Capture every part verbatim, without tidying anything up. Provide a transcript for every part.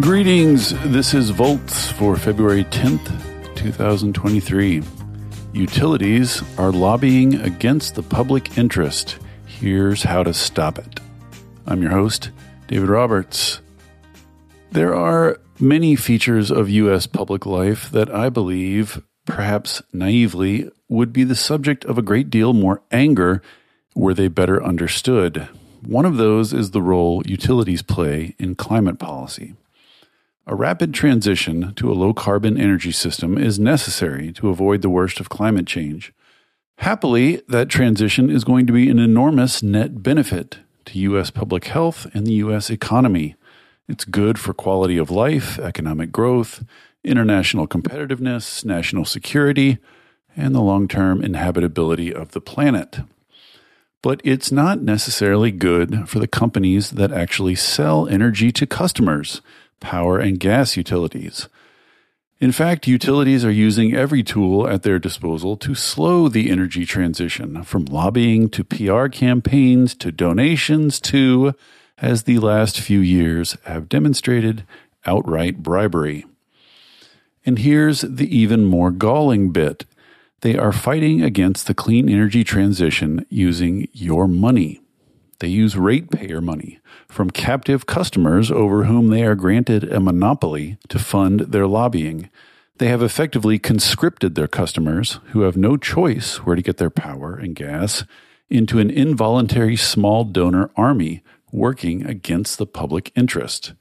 Greetings, this is Volts for February tenth, twenty twenty-three. Utilities are lobbying against the public interest. Here's how to stop it. I'm your host, David Roberts. There are many features of U S public life that I believe, perhaps naively, would be the subject of a great deal more anger were they better understood. One of those is the role utilities play in climate policy. A rapid transition to a low-carbon energy system is necessary to avoid the worst of climate change. Happily, that transition is going to be an enormous net benefit to U S public health and the U S economy. It's good for quality of life, economic growth, international competitiveness, national security, and the long-term inhabitability of the planet. But it's not necessarily good for the companies that actually sell energy to customers, power and gas utilities. In fact, utilities are using every tool at their disposal to slow the energy transition, from lobbying to P R campaigns to donations to, as the last few years have demonstrated, outright bribery. And here's the even more galling bit. They are fighting against the clean energy transition using your money. They use ratepayer money from captive customers over whom they are granted a monopoly to fund their lobbying. They have effectively conscripted their customers, who have no choice where to get their power and gas, into an involuntary small donor army working against the public interest.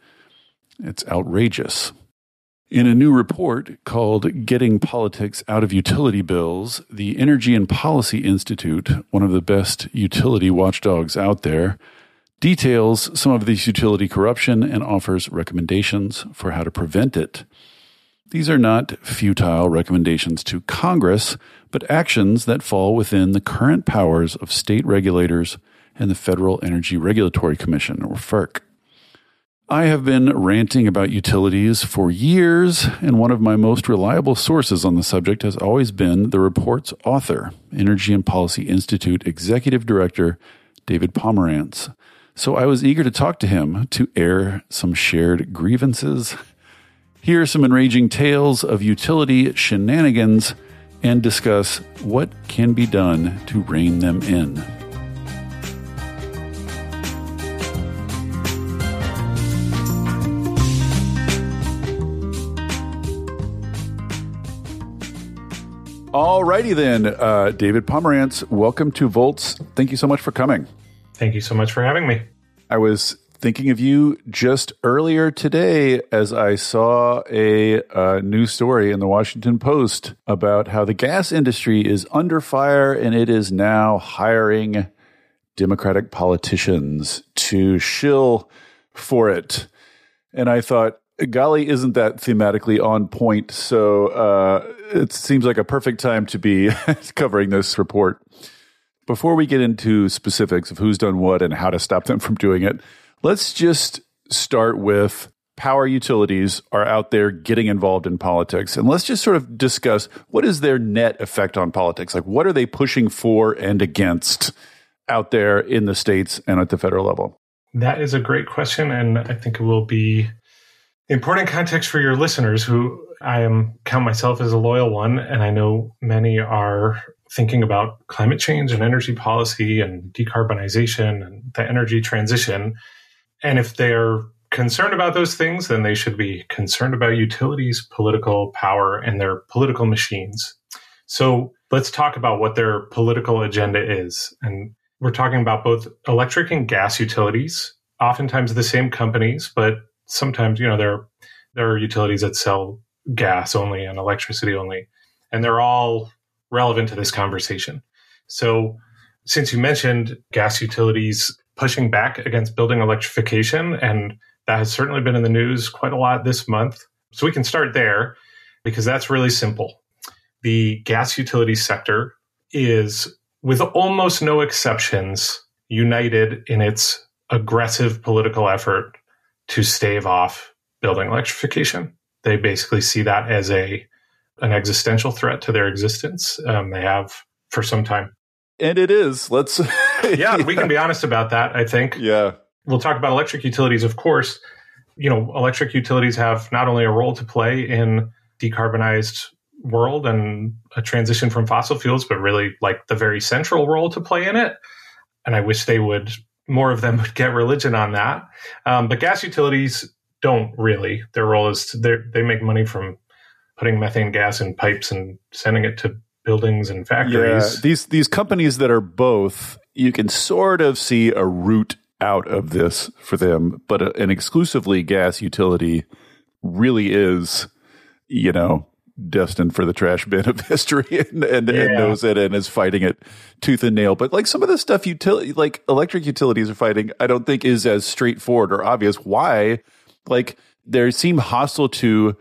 It's outrageous. In a new report called Getting Politics Out of Utility Bills, the Energy and Policy Institute, one of the best utility watchdogs out there, details some of this utility corruption and offers recommendations for how to prevent it. These are not futile recommendations to Congress, but actions that fall within the current powers of state regulators and the Federal Energy Regulatory Commission, or FERC. I have been ranting about utilities for years, and one of my most reliable sources on the subject has always been the report's author, Energy and Policy Institute Executive Director David Pomerantz. So I was eager to talk to him to air some shared grievances, hear some enraging tales of utility shenanigans, and discuss what can be done to rein them in. Alrighty then, uh, David Pomerantz, welcome to Volts. Thank you so much for coming. Thank you so much for having me. I was thinking of you just earlier today as I saw a uh, news story in the Washington Post about how the gas industry is under fire and it is now hiring Democratic politicians to shill for it. And I thought, golly, isn't that thematically on point? So uh, it seems like a perfect time to be covering this report. Before we get into specifics of who's done what and how to stop them from doing it, let's just start with power utilities are out there getting involved in politics. And let's just sort of discuss, what is their net effect on politics? Like, what are they pushing for and against out there in the states and at the federal level? That is a great question, and I think it will be important context for your listeners, who I am count myself as a loyal one, and I know many are thinking about climate change and energy policy and decarbonization and the energy transition. And if they're concerned about those things, then they should be concerned about utilities, political power, and their political machines. So let's talk about what their political agenda is. And we're talking about both electric and gas utilities, oftentimes the same companies, but sometimes, you know, there, there are utilities that sell gas only and electricity only, and they're all relevant to this conversation. So since you mentioned gas utilities pushing back against building electrification, and that has certainly been in the news quite a lot this month. So we can start there, because that's really simple. The gas utility sector is, with almost no exceptions, united in its aggressive political effort to stave off building electrification. They basically see that as a an existential threat to their existence. Um, they have for some time. And it is. Let's yeah, yeah, we can be honest about that, I think. Yeah. We'll talk about electric utilities, of course. you know, electric utilities have not only a role to play in decarbonized world and a transition from fossil fuels, but really like the very central role to play in it. And I wish they would, more of them would get religion on that. Um, but gas utilities don't really. Their role is to, they make money from putting methane gas in pipes and sending it to buildings and factories. Yeah, these these companies that are both, you can sort of see a route out of this for them, but a, an exclusively gas utility really is, you know, destined for the trash bin of history and, and, yeah. and knows it and is fighting it tooth and nail. But like some of the stuff utility, like electric utilities are fighting, I don't think is as straightforward or obvious. Why? Like they seem hostile to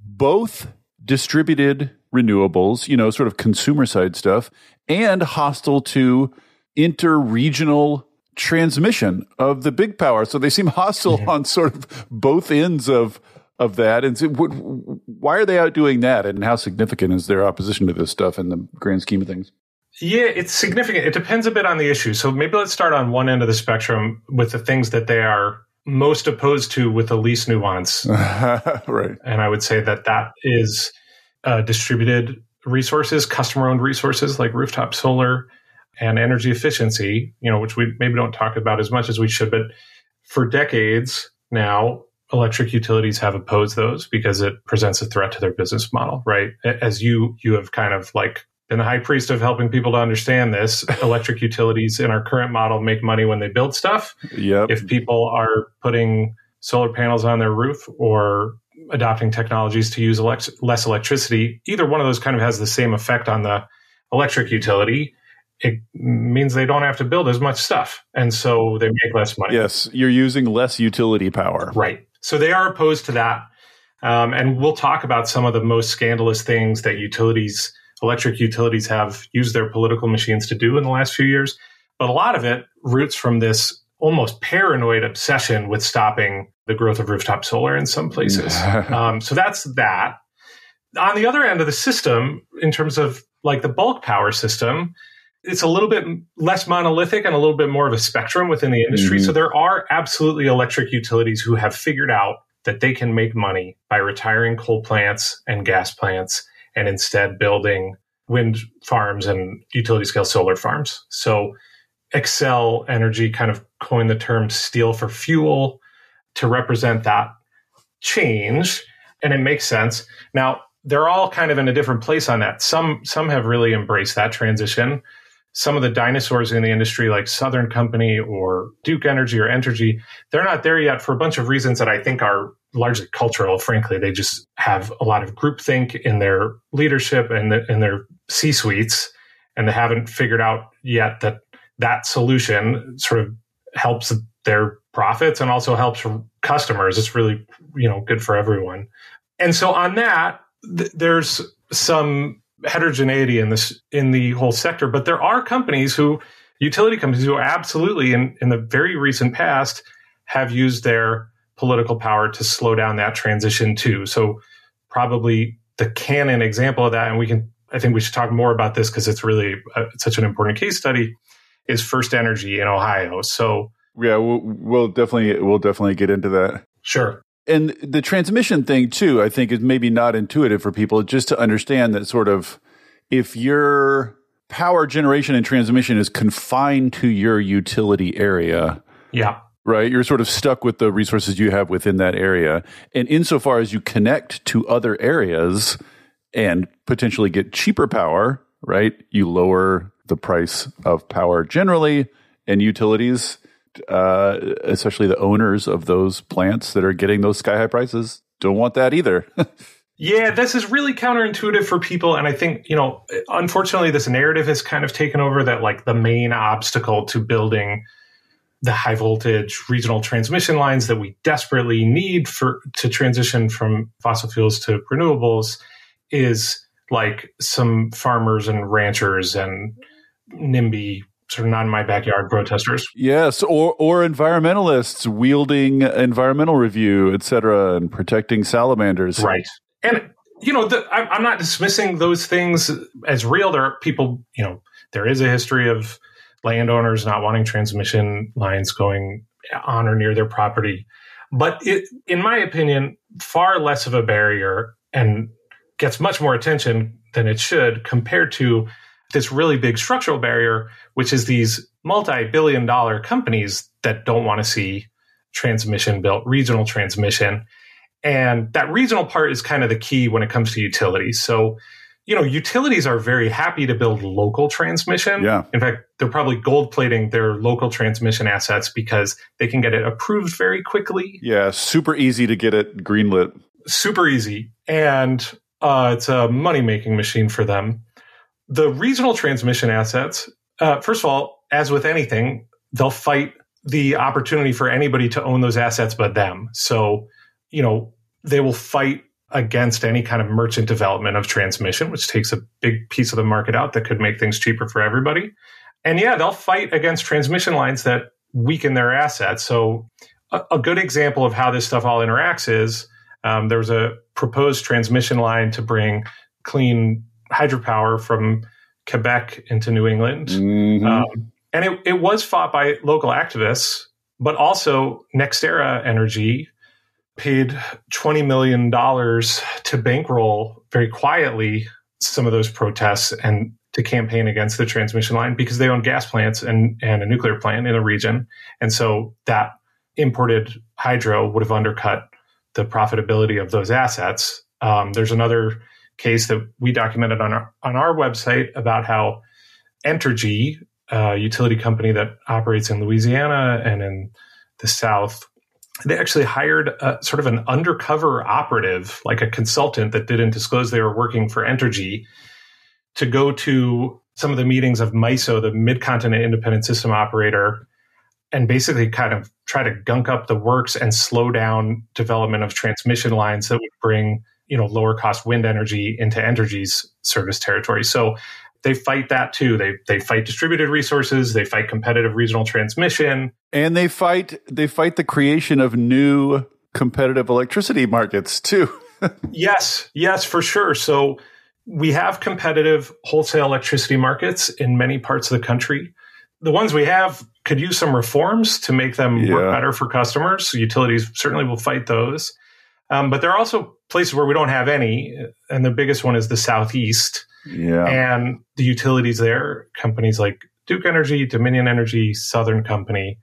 both distributed renewables, you know, sort of consumer side stuff, and hostile to inter-regional transmission of the big power. So they seem hostile yeah. on sort of both ends of of that. And so why are they out doing that? And how significant is their opposition to this stuff in the grand scheme of things? Yeah, it's significant. It depends a bit on the issue. So maybe let's start on one end of the spectrum with the things that they are most opposed to with the least nuance. Right. And I would say that that is uh, distributed resources, customer-owned resources like rooftop solar and energy efficiency, you know, which we maybe don't talk about as much as we should. But for decades now, electric utilities have opposed those because it presents a threat to their business model, right? As you you have kind of like been the high priest of helping people to understand this, electric utilities in our current model make money when they build stuff. Yep. If people are putting solar panels on their roof or adopting technologies to use elect- less electricity, either one of those kind of has the same effect on the electric utility. It means they don't have to build as much stuff, and so they make less money. Yes, you're using less utility power. Right. So they are opposed to that. Um, and we'll talk about some of the most scandalous things that utilities, electric utilities have used their political machines to do in the last few years. But a lot of it roots from this almost paranoid obsession with stopping the growth of rooftop solar in some places. um, so that's that. On the other end of the system, in terms of like the bulk power system, it's a little bit less monolithic and a little bit more of a spectrum within the industry. Mm-hmm. So there are absolutely electric utilities who have figured out that they can make money by retiring coal plants and gas plants and instead building wind farms and utility scale solar farms. So Excel Energy kind of coined the term steel for fuel to represent that change. And it makes sense. Now, they're all kind of in a different place on that. Some, some have really embraced that transition. Some of the dinosaurs in the industry, like Southern Company or Duke Energy or Entergy, they're not there yet for a bunch of reasons that I think are largely cultural, frankly. They just have a lot of groupthink in their leadership and the, in their C-suites, and they haven't figured out yet that that solution sort of helps their profits and also helps customers. It's really, you know, good for everyone. And so on that, th- there's some heterogeneity in this in the whole sector, but there are companies who, utility companies who absolutely in, in the very recent past have used their political power to slow down that transition too. So probably the Canon example of that, and we can, I think we should talk more about this because it's really a, it's such an important case study, is First Energy in Ohio. So yeah, we'll, we'll definitely we'll definitely get into that. Sure. And the transmission thing, too, I think is maybe not intuitive for people, just to understand that sort of if your power generation and transmission is confined to your utility area, yeah, right, you're sort of stuck with the resources you have within that area. And insofar as you connect to other areas and potentially get cheaper power, right, you lower the price of power generally, and utilities, Uh, especially the owners of those plants that are getting those sky-high prices, don't want that either. Yeah, this is really counterintuitive for people. And I think, you know, unfortunately, this narrative has kind of taken over that like the main obstacle to building the high voltage regional transmission lines that we desperately need for to transition from fossil fuels to renewables is like some farmers and ranchers and NIMBY, sort of not in my backyard protesters. Yes, or or environmentalists wielding environmental review, et cetera, and protecting salamanders. Right. And, you know, the, I'm not dismissing those things as real. There are people, you know, there is a history of landowners not wanting transmission lines going on or near their property. But it, in my opinion, far less of a barrier and gets much more attention than it should compared to this really big structural barrier, which is these multi-billion dollar companies that don't want to see transmission built, regional transmission. And that regional part is kind of the key when it comes to utilities. So, you know, utilities are very happy to build local transmission. Yeah. In fact, they're probably gold plating their local transmission assets because they can get it approved very quickly. Yeah, super easy to get it greenlit. Super easy. And uh, it's a money-making machine for them. The regional transmission assets, uh, first of all, as with anything, they'll fight the opportunity for anybody to own those assets but them. So, you know, they will fight against any kind of merchant development of transmission, which takes a big piece of the market out that could make things cheaper for everybody. And yeah, they'll fight against transmission lines that weaken their assets. So a, a good example of how this stuff all interacts is um, there was a proposed transmission line to bring clean hydropower from Quebec into New England. Mm-hmm. Um, and it, it was fought by local activists, but also NextEra Energy paid twenty million dollars to bankroll very quietly some of those protests and to campaign against the transmission line because they own gas plants and, and a nuclear plant in the region. And so that imported hydro would have undercut the profitability of those assets. Um, there's another case that we documented on our, on our website about how Entergy, a utility company that operates in Louisiana and in the South, they actually hired a, sort of an undercover operative, like a consultant that didn't disclose they were working for Entergy, to go to some of the meetings of MISO, the Mid-Continent Independent System Operator, and basically kind of try to gunk up the works and slow down development of transmission lines that would bring, you know, lower cost wind energy into Entergy's service territory. So they fight that too. They they fight distributed resources. They fight competitive regional transmission, and they fight they fight the creation of new competitive electricity markets too. Yes, yes, for sure. So we have competitive wholesale electricity markets in many parts of the country. The ones we have could use some reforms to make them yeah. work better for customers. So utilities certainly will fight those, um, but there are also places where we don't have any, and the biggest one is the Southeast. Yeah. And the utilities there, companies like Duke Energy, Dominion Energy, Southern Company,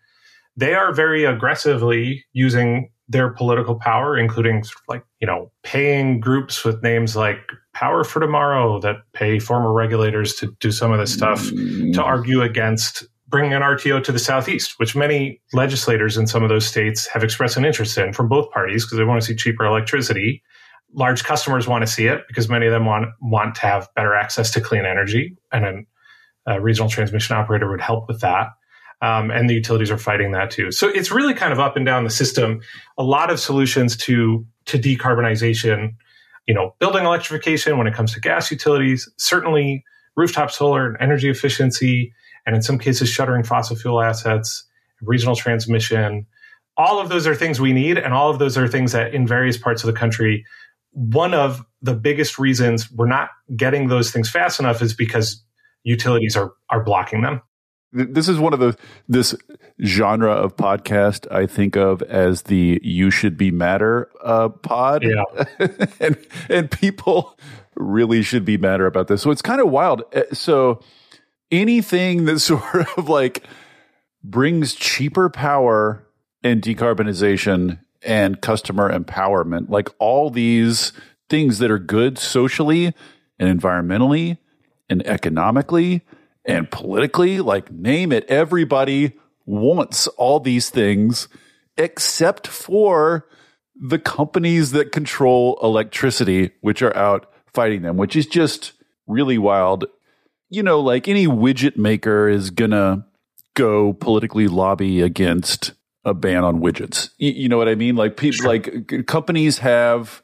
they are very aggressively using their political power, including sort of like, you know, paying groups with names like Power for Tomorrow that pay former regulators to do some of this stuff mm. to argue against bringing an R T O to the Southeast, which many legislators in some of those states have expressed an interest in from both parties because they want to see cheaper electricity. Large customers want to see it because many of them want want to have better access to clean energy, and a, a regional transmission operator would help with that. Um, and the utilities are fighting that too. So it's really kind of up and down the system. A lot of solutions to to decarbonization, you know, building electrification when it comes to gas utilities, certainly rooftop solar and energy efficiency, and in some cases shuttering fossil fuel assets, regional transmission. All of those are things we need, and all of those are things that in various parts of the country. One of the biggest reasons we're not getting those things fast enough is because utilities are are blocking them. This is one of the this genre of podcast I think of as the "You Should Be Madder" uh, pod, yeah. and and people really should be madder about this. So it's kind of wild. So anything that sort of like brings cheaper power and decarbonization and customer empowerment, like all these things that are good socially and environmentally and economically and politically, like name it, everybody wants all these things except for the companies that control electricity, which are out fighting them, which is just really wild. You know, like any widget maker is gonna go politically lobby against a ban on widgets. You know what I mean? Like people, sure. like companies have,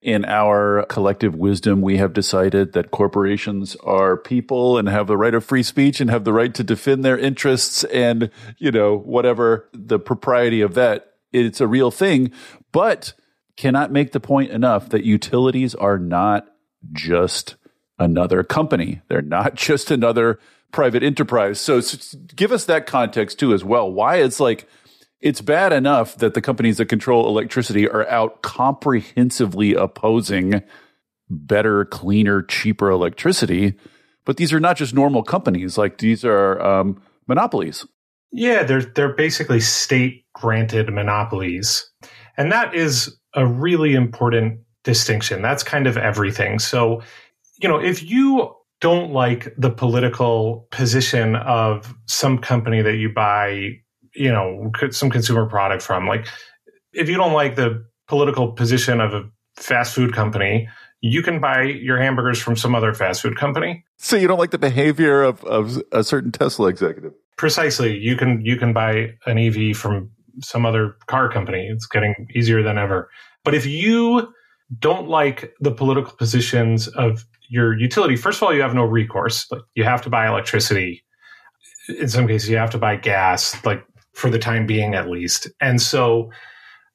in our collective wisdom, we have decided that corporations are people and have the right of free speech and have the right to defend their interests and, you know, whatever the propriety of that. It's a real thing, but cannot make the point enough that utilities are not just another company. They're not just another private enterprise. So, so give us that context too as well. Why it's like It's bad enough that the companies that control electricity are out comprehensively opposing better, cleaner, cheaper electricity. But these are not just normal companies. Like, these are um, monopolies. Yeah, they're they're basically state-granted monopolies. And that is a really important distinction. That's kind of everything. So, you know, if you don't like the political position of some company that you buy, you know, some consumer product from, like, if you don't like the political position of a fast food company, you can buy your hamburgers from some other fast food company. So you don't like the behavior of, of a certain Tesla executive. Precisely. You can you can buy an E V from some other car company. It's getting easier than ever. But if you don't like the political positions of your utility, first of all, you have no recourse. Like, you have to buy electricity. In some cases, you have to buy gas, like, for the time being, at least. And so,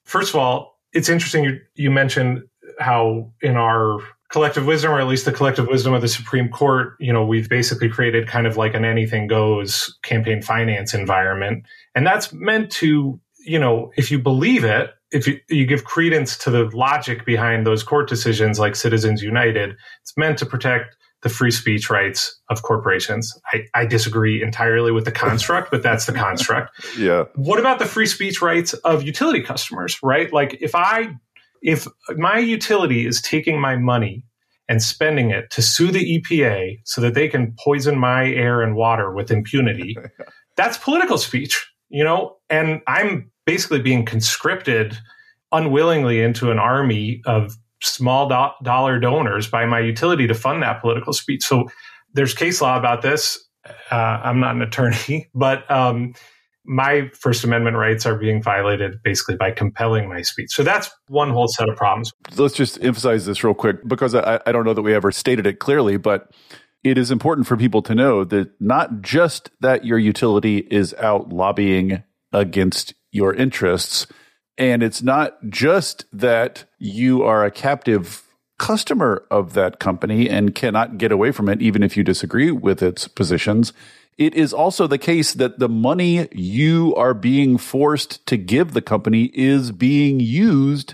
first of all, it's interesting you, you mentioned how in our collective wisdom, or at least the collective wisdom of the Supreme Court, you know, we've basically created kind of like an anything goes campaign finance environment. And that's meant to, you know, if you believe it, if you, you give credence to the logic behind those court decisions like Citizens United, it's meant to protect the free speech rights of corporations. I, I disagree entirely with the construct, but that's the construct. Yeah. What about the free speech rights of utility customers, right? Like, if I If my utility is taking my money and spending it to sue the E P A so that they can poison my air and water with impunity, that's political speech, you know? And I'm basically being conscripted unwillingly into an army of small do- dollar donors by my utility to fund that political speech. So there's case law about this. Uh, I'm not an attorney, but um my First Amendment rights are being violated basically by compelling my speech. So that's one whole set of problems. Let's just emphasize this real quick, because I, I don't know that we ever stated it clearly, but it is important for people to know that not just that your utility is out lobbying against your interests, and it's not just that you are a captive customer of that company and cannot get away from it, even if you disagree with its positions. It is also the case that the money you are being forced to give the company is being used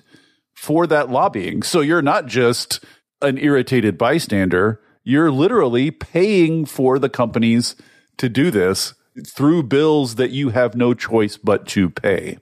for that lobbying. So you're not just an irritated bystander. You're literally paying for the companies to do this through bills that you have no choice but to pay,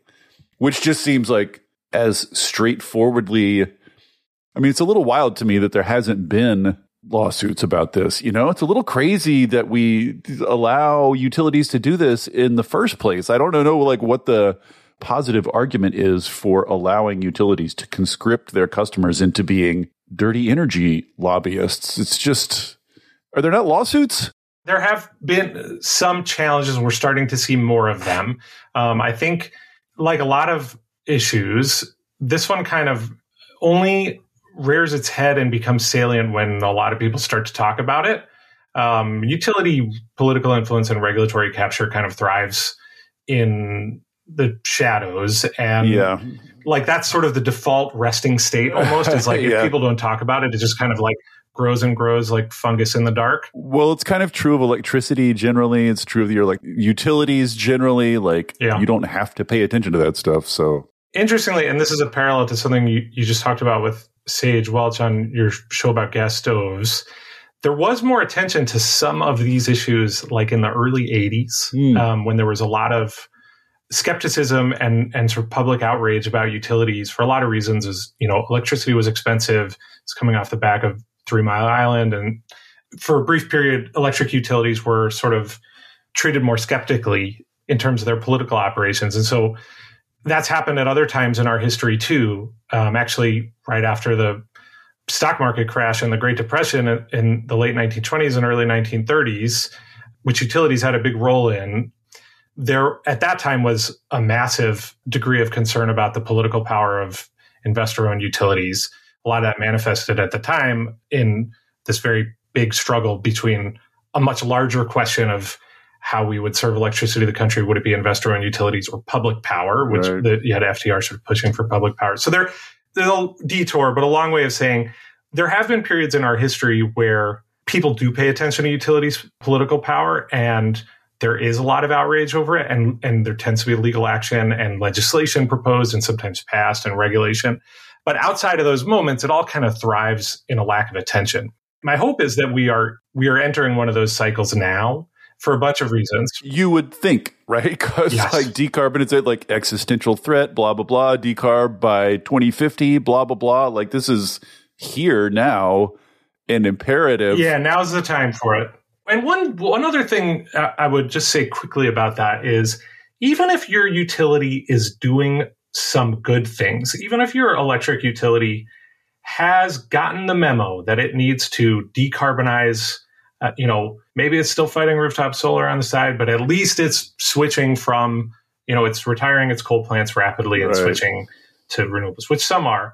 which just seems like as straightforwardly. I mean, it's a little wild to me that there hasn't been lawsuits about this. You know, it's a little crazy that we allow utilities to do this in the first place. I don't know, like, what the positive argument is for allowing utilities to conscript their customers into being dirty energy lobbyists. It's just, are there not lawsuits? There have been some challenges. We're starting to see more of them. Um, I think, like a lot of issues, this one kind of only rears its head and becomes salient when a lot of people start to talk about it. Um, utility political influence and regulatory capture kind of thrives in the shadows. And yeah. like that's sort of the default resting state almost. It's like yeah. if people don't talk about it, it just kind of like grows and grows like fungus in the dark. Well, it's kind of true of electricity generally. It's true of your like utilities generally. Like yeah. you don't have to pay attention to that stuff. So interestingly, and this is a parallel to something you, you just talked about with Sage Welch on your show about gas stoves, there was more attention to some of these issues like in the early eighties mm. um, when there was a lot of skepticism and, and sort of public outrage about utilities for a lot of reasons. Is, you know, electricity was expensive. It's coming off the back of Three Mile Island. And for a brief period, electric utilities were sort of treated more skeptically in terms of their political operations. And so that's happened at other times in our history, too. Um, actually, right after the stock market crash and the Great Depression in, in the late nineteen twenties and early nineteen thirties, which utilities had a big role in, there at that time was a massive degree of concern about the political power of investor-owned utilities. A lot of that manifested at the time in this very big struggle between a much larger question of how we would serve electricity to the country. Would it be investor-owned utilities or public power, which right. the, you had F D R sort of pushing for public power. So there, there's detour, but a long way of saying there have been periods in our history where people do pay attention to utilities' political power, and there is a lot of outrage over it, and, and there tends to be legal action and legislation proposed and sometimes passed and regulation. But outside of those moments, it all kind of thrives in a lack of attention. My hope is that we are we are entering one of those cycles now for a bunch of reasons. You would think, right? Because yes. like decarbonization, like existential threat, blah, blah, blah, decarb by twenty fifty, blah, blah, blah. Like this is here now, an imperative. Yeah, now's the time for it. And one one other thing I would just say quickly about that is, even if your utility is doing some good things, even if your electric utility has gotten the memo that it needs to decarbonize, uh, you know, maybe it's still fighting rooftop solar on the side, but at least it's switching from, you know, it's retiring its coal plants rapidly and right. switching to renewables, which some are.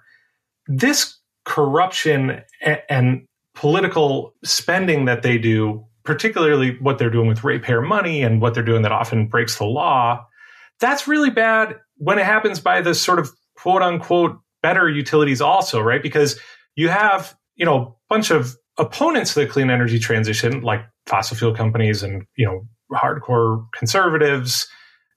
This corruption and, and political spending that they do, particularly what they're doing with ratepayer money and what they're doing that often breaks the law, that's really bad when it happens by the sort of quote unquote better utilities also, right? Because you have, you know, a bunch of opponents to the clean energy transition, like fossil fuel companies and, you know, hardcore conservatives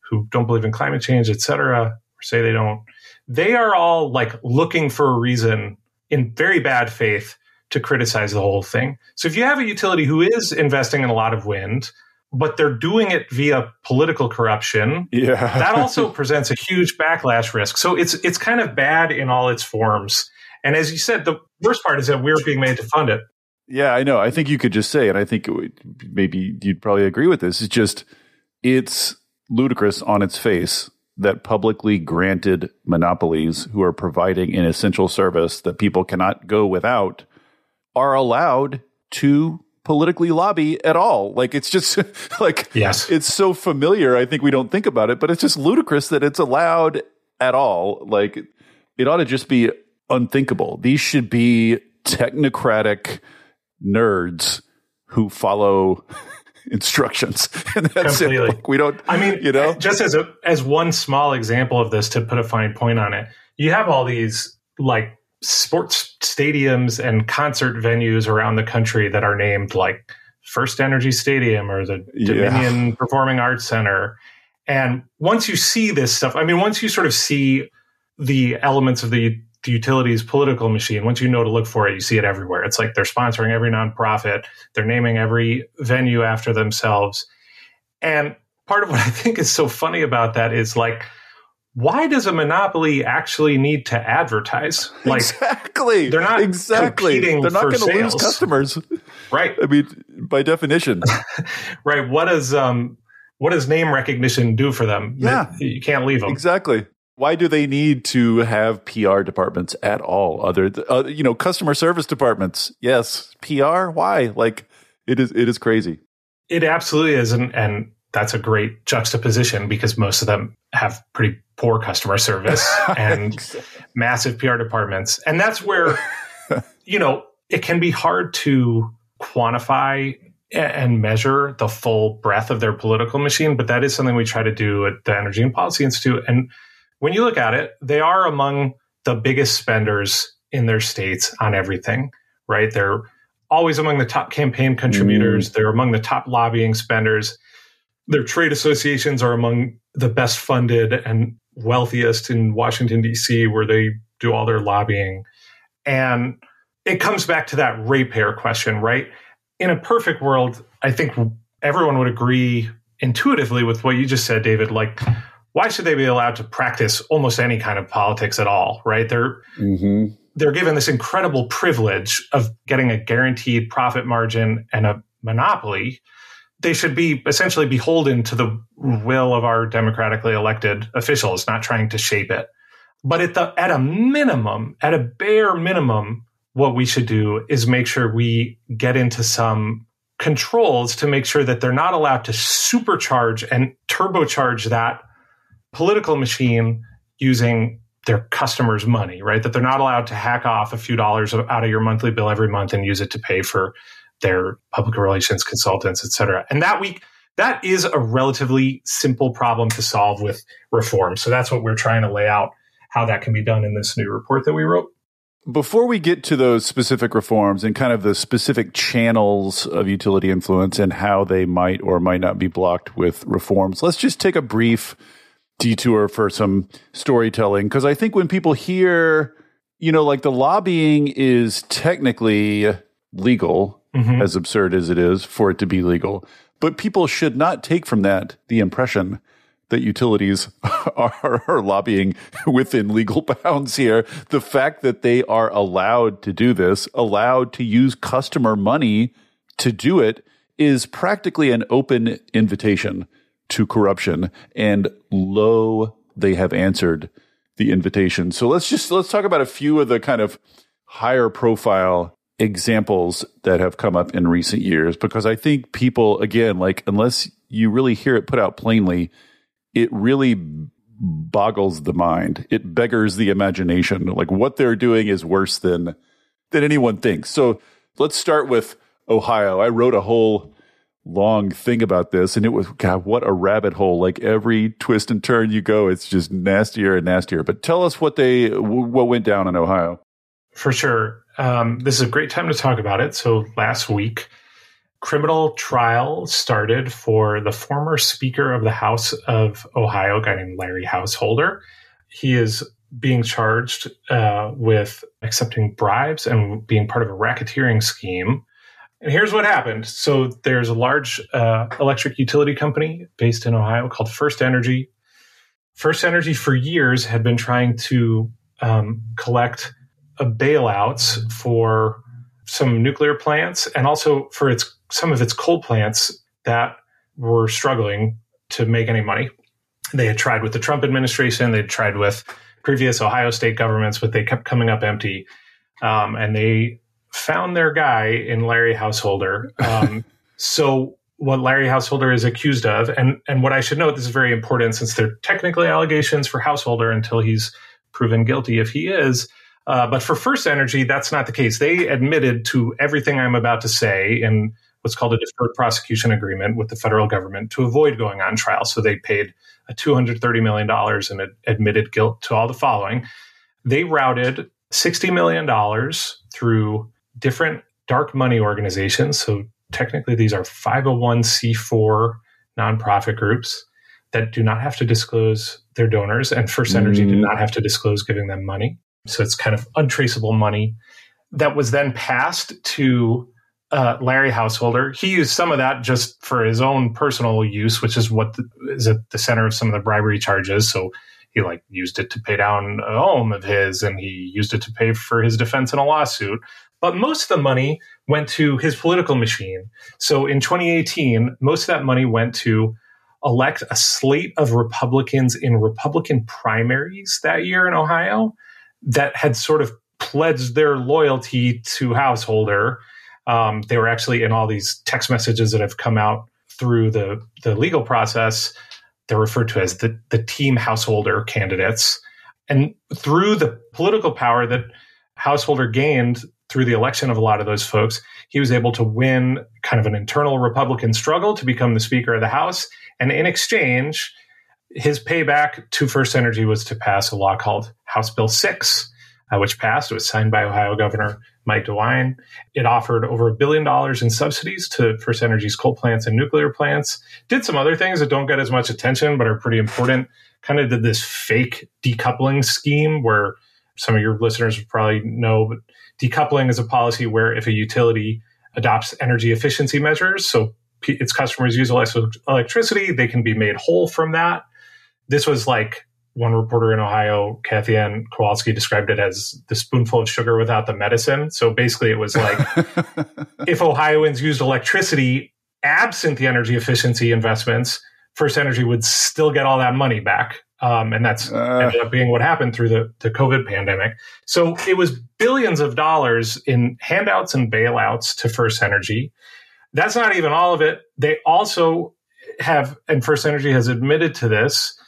who don't believe in climate change, et cetera, or say they don't. They are all like looking for a reason in very bad faith to criticize the whole thing. So if you have a utility who is investing in a lot of wind, but they're doing it via political corruption, yeah. that also presents a huge backlash risk. So it's it's kind of bad in all its forms. And as you said, the worst part is that we're being made to fund it. Yeah, I know. I think you could just say, and I think it would, maybe you'd probably agree with this, it's just, it's ludicrous on its face that publicly granted monopolies who are providing an essential service that people cannot go without are allowed to politically lobby at all. Like, it's just like, yes. it's so familiar. I think we don't think about it, but it's just ludicrous that it's allowed at all. Like, it ought to just be unthinkable. These should be technocratic nerds who follow instructions. And that's Completely. it. Like, we don't, I mean, you know, just as a, as one small example of this to put a fine point on it, you have all these like sports stadiums and concert venues around the country that are named like First Energy Stadium or the Dominion yeah. Performing Arts Center. And once you see this stuff, I mean, once you sort of see the elements of the, the utilities political machine, once you know to look for it, you see it everywhere. It's like they're sponsoring every nonprofit. They're naming every venue after themselves. And part of what I think is so funny about that is like, why does a monopoly actually need to advertise? Like, exactly. They're not exactly. competing for sales. They're not going to lose customers. Right. I mean, by definition. Right. What does um, what does name recognition do for them? Yeah. You can't leave them. Exactly. Why do they need to have P R departments at all? Other, uh, you know, customer service departments. Yes. P R. Why? Like, it is. It is crazy. It absolutely is, and and that's a great juxtaposition because most of them have pretty poor customer service and massive P R departments. And that's where, you know, it can be hard to quantify and measure the full breadth of their political machine. But that is something we try to do at the Energy and Policy Institute. And when you look at it, they are among the biggest spenders in their states on everything, right? They're always among the top campaign contributors. Mm. They're among the top lobbying spenders. Their trade associations are among the best funded and wealthiest in Washington, D C, where they do all their lobbying. And it comes back to that ratepayer question, right? In a perfect world, I think everyone would agree intuitively with what you just said, David. Like, why should they be allowed to practice almost any kind of politics at all, right? They're, mm-hmm. they're given this incredible privilege of getting a guaranteed profit margin and a monopoly. They should be essentially beholden to the will of our democratically elected officials, not trying to shape it. But at the at a minimum, at a bare minimum, what we should do is make sure we get into some controls to make sure that they're not allowed to supercharge and turbocharge that political machine using their customers' money, right? That they're not allowed to hack off a few dollars out of your monthly bill every month and use it to pay for their public relations consultants, et cetera. And that we, that is a relatively simple problem to solve with reform. So that's what we're trying to lay out, how that can be done in this new report that we wrote. Before we get to those specific reforms and kind of the specific channels of utility influence and how they might or might not be blocked with reforms, let's just take a brief detour for some storytelling. Because I think when people hear, you know, like the lobbying is technically legal, mm-hmm. as absurd as it is for it to be legal. But people should not take from that the impression that utilities are, are lobbying within legal bounds here. The fact that they are allowed to do this, allowed to use customer money to do it, is practically an open invitation to corruption. And lo, they have answered the invitation. So let's just let's talk about a few of the kind of higher profile examples that have come up in recent years, because I think people, again, like unless you really hear it put out plainly, it really boggles the mind. It beggars the imagination. Like what they're doing is worse than than anyone thinks. So let's start with Ohio. I wrote a whole long thing about this, and it was, God, what a rabbit hole. Like every twist and turn you go, it's just nastier and nastier. But tell us what they what went down in Ohio. For sure. Um, this is a great time to talk about it. So last week, criminal trial started for the former Speaker of the House of Ohio, a guy named Larry Householder. He is being charged uh, with accepting bribes and being part of a racketeering scheme. And here's what happened. So there's a large uh, electric utility company based in Ohio called First Energy. First Energy for years had been trying to um, collect uh, bailouts for some nuclear plants and also for its some of its coal plants that were struggling to make any money. They had tried with the Trump administration. They'd tried with previous Ohio state governments, but they kept coming up empty. Um, and they found their guy in Larry Householder. Um, so what Larry Householder is accused of, and, and what I should note, this is very important since they're technically allegations for Householder until he's proven guilty if he is. Uh, but for First Energy, that's not the case. They admitted to everything I'm about to say in what's called a deferred prosecution agreement with the federal government to avoid going on trial. So they paid two hundred thirty million dollars and admitted guilt to all the following. They routed sixty million dollars through different dark money organizations. So technically, these are five oh one c four nonprofit groups that do not have to disclose their donors. And First Energy mm. did not have to disclose giving them money. So it's kind of untraceable money that was then passed to uh, Larry Householder. He used some of that just for his own personal use, which is what the, is at the center of some of the bribery charges. So he like used it to pay down a home of his, and he used it to pay for his defense in a lawsuit. But most of the money went to his political machine. So in twenty eighteen, most of that money went to elect a slate of Republicans in Republican primaries that year in Ohio that had sort of pledged their loyalty to Householder. Um, they were actually in all these text messages that have come out through the, the legal process. They're referred to as the, the team Householder candidates. And through the political power that Householder gained through the election of a lot of those folks, he was able to win kind of an internal Republican struggle to become the Speaker of the House. And in exchange, his payback to First Energy was to pass a law called House Bill six, uh, which passed. It was signed by Ohio Governor Mike DeWine. It offered over a billion dollars in subsidies to First Energy's coal plants and nuclear plants. Did some other things that don't get as much attention but are pretty important. Kind of did this fake decoupling scheme where some of your listeners would probably know, but decoupling is a policy where if a utility adopts energy efficiency measures, so p- its customers use less electricity, they can be made whole from that. This was like one reporter in Ohio, Kathy Ann Kowalski, described it as the spoonful of sugar without the medicine. So basically it was like if Ohioans used electricity absent the energy efficiency investments, First Energy would still get all that money back. Um, and that's uh, ended up being what happened through the, the COVID pandemic. So it was billions of dollars in handouts and bailouts to First Energy. That's not even all of it. They also have, and First Energy has admitted to this,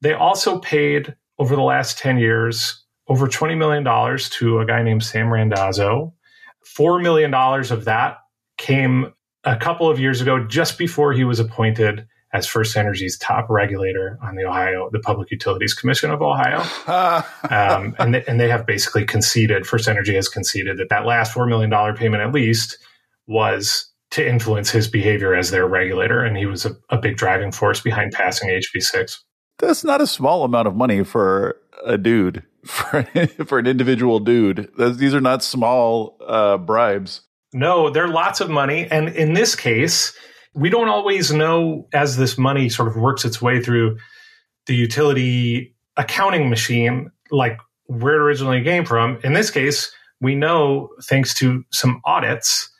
they also paid, over the last ten years, over twenty million dollars to a guy named Sam Randazzo. four million dollars of that came a couple of years ago, just before he was appointed as First Energy's top regulator on the Ohio, the Public Utilities Commission of Ohio. um, and, they, and they have basically conceded, First Energy has conceded that that last four million dollars payment at least was to influence his behavior as their regulator. And he was a, a big driving force behind passing H B six. That's not a small amount of money for a dude, for, for an individual dude. Those, these are not small uh, bribes. No, they're lots of money. And in this case, we don't always know as this money sort of works its way through the utility accounting machine, like where it originally came from. In this case, we know thanks to some audits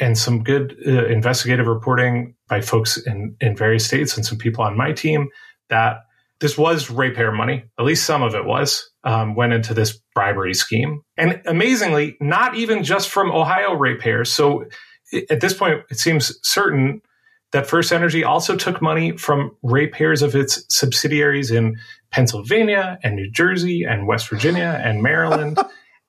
and some good uh, investigative reporting by folks in, in various states and some people on my team that this was ratepayer money, at least some of it was, um, went into this bribery scheme. And amazingly, not even just from Ohio ratepayers. So at this point, it seems certain that First Energy also took money from ratepayers of its subsidiaries in Pennsylvania and New Jersey and West Virginia and Maryland.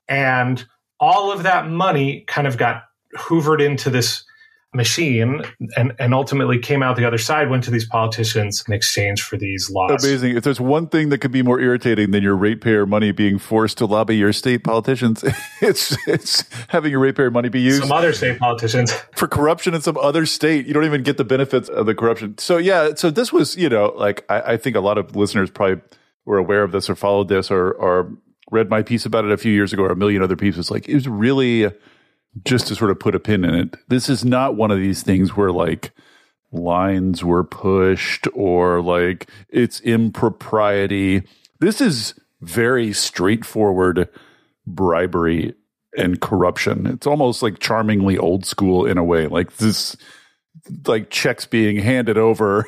And all of that money kind of got hoovered into this machine and, and ultimately came out the other side, went to these politicians in exchange for these laws. Amazing. If there's one thing that could be more irritating than your ratepayer money being forced to lobby your state politicians, it's it's having your ratepayer money be used. Some other state politicians. For corruption in some other state. You don't even get the benefits of the corruption. So yeah, so this was, you know, like I, I think a lot of listeners probably were aware of this or followed this or, or read my piece about it a few years ago or a million other pieces. Like it was really... Just to sort of put a pin in it, this is not one of these things where like lines were pushed or like it's impropriety. This is very straightforward bribery and corruption. It's almost like charmingly old school in a way, like this, like checks being handed over.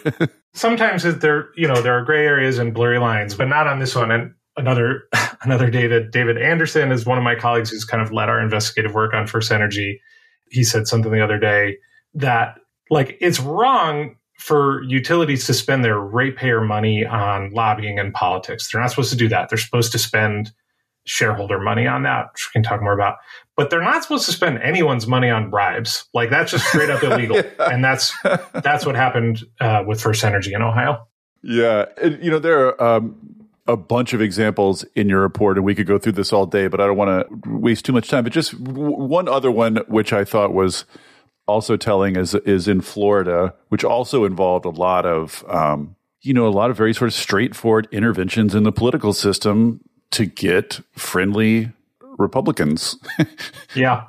Sometimes there, you know, there are gray areas and blurry lines, but not on this one. And Another another David, David Anderson is one of my colleagues who's kind of led our investigative work on First Energy. He said something the other day that like it's wrong for utilities to spend their ratepayer money on lobbying and politics. They're not supposed to do that. They're supposed to spend shareholder money on that, which we can talk more about. But they're not supposed to spend anyone's money on bribes. Like that's just straight up illegal. Yeah. And that's that's what happened uh, with First Energy in Ohio. Yeah. And, you know, there are... Um a bunch of examples in your report, and we could go through this all day, but I don't want to waste too much time. But just w- one other one, which I thought was also telling, is is in Florida, which also involved a lot of, um, you know, a lot of very sort of straightforward interventions in the political system to get friendly Republicans yeah,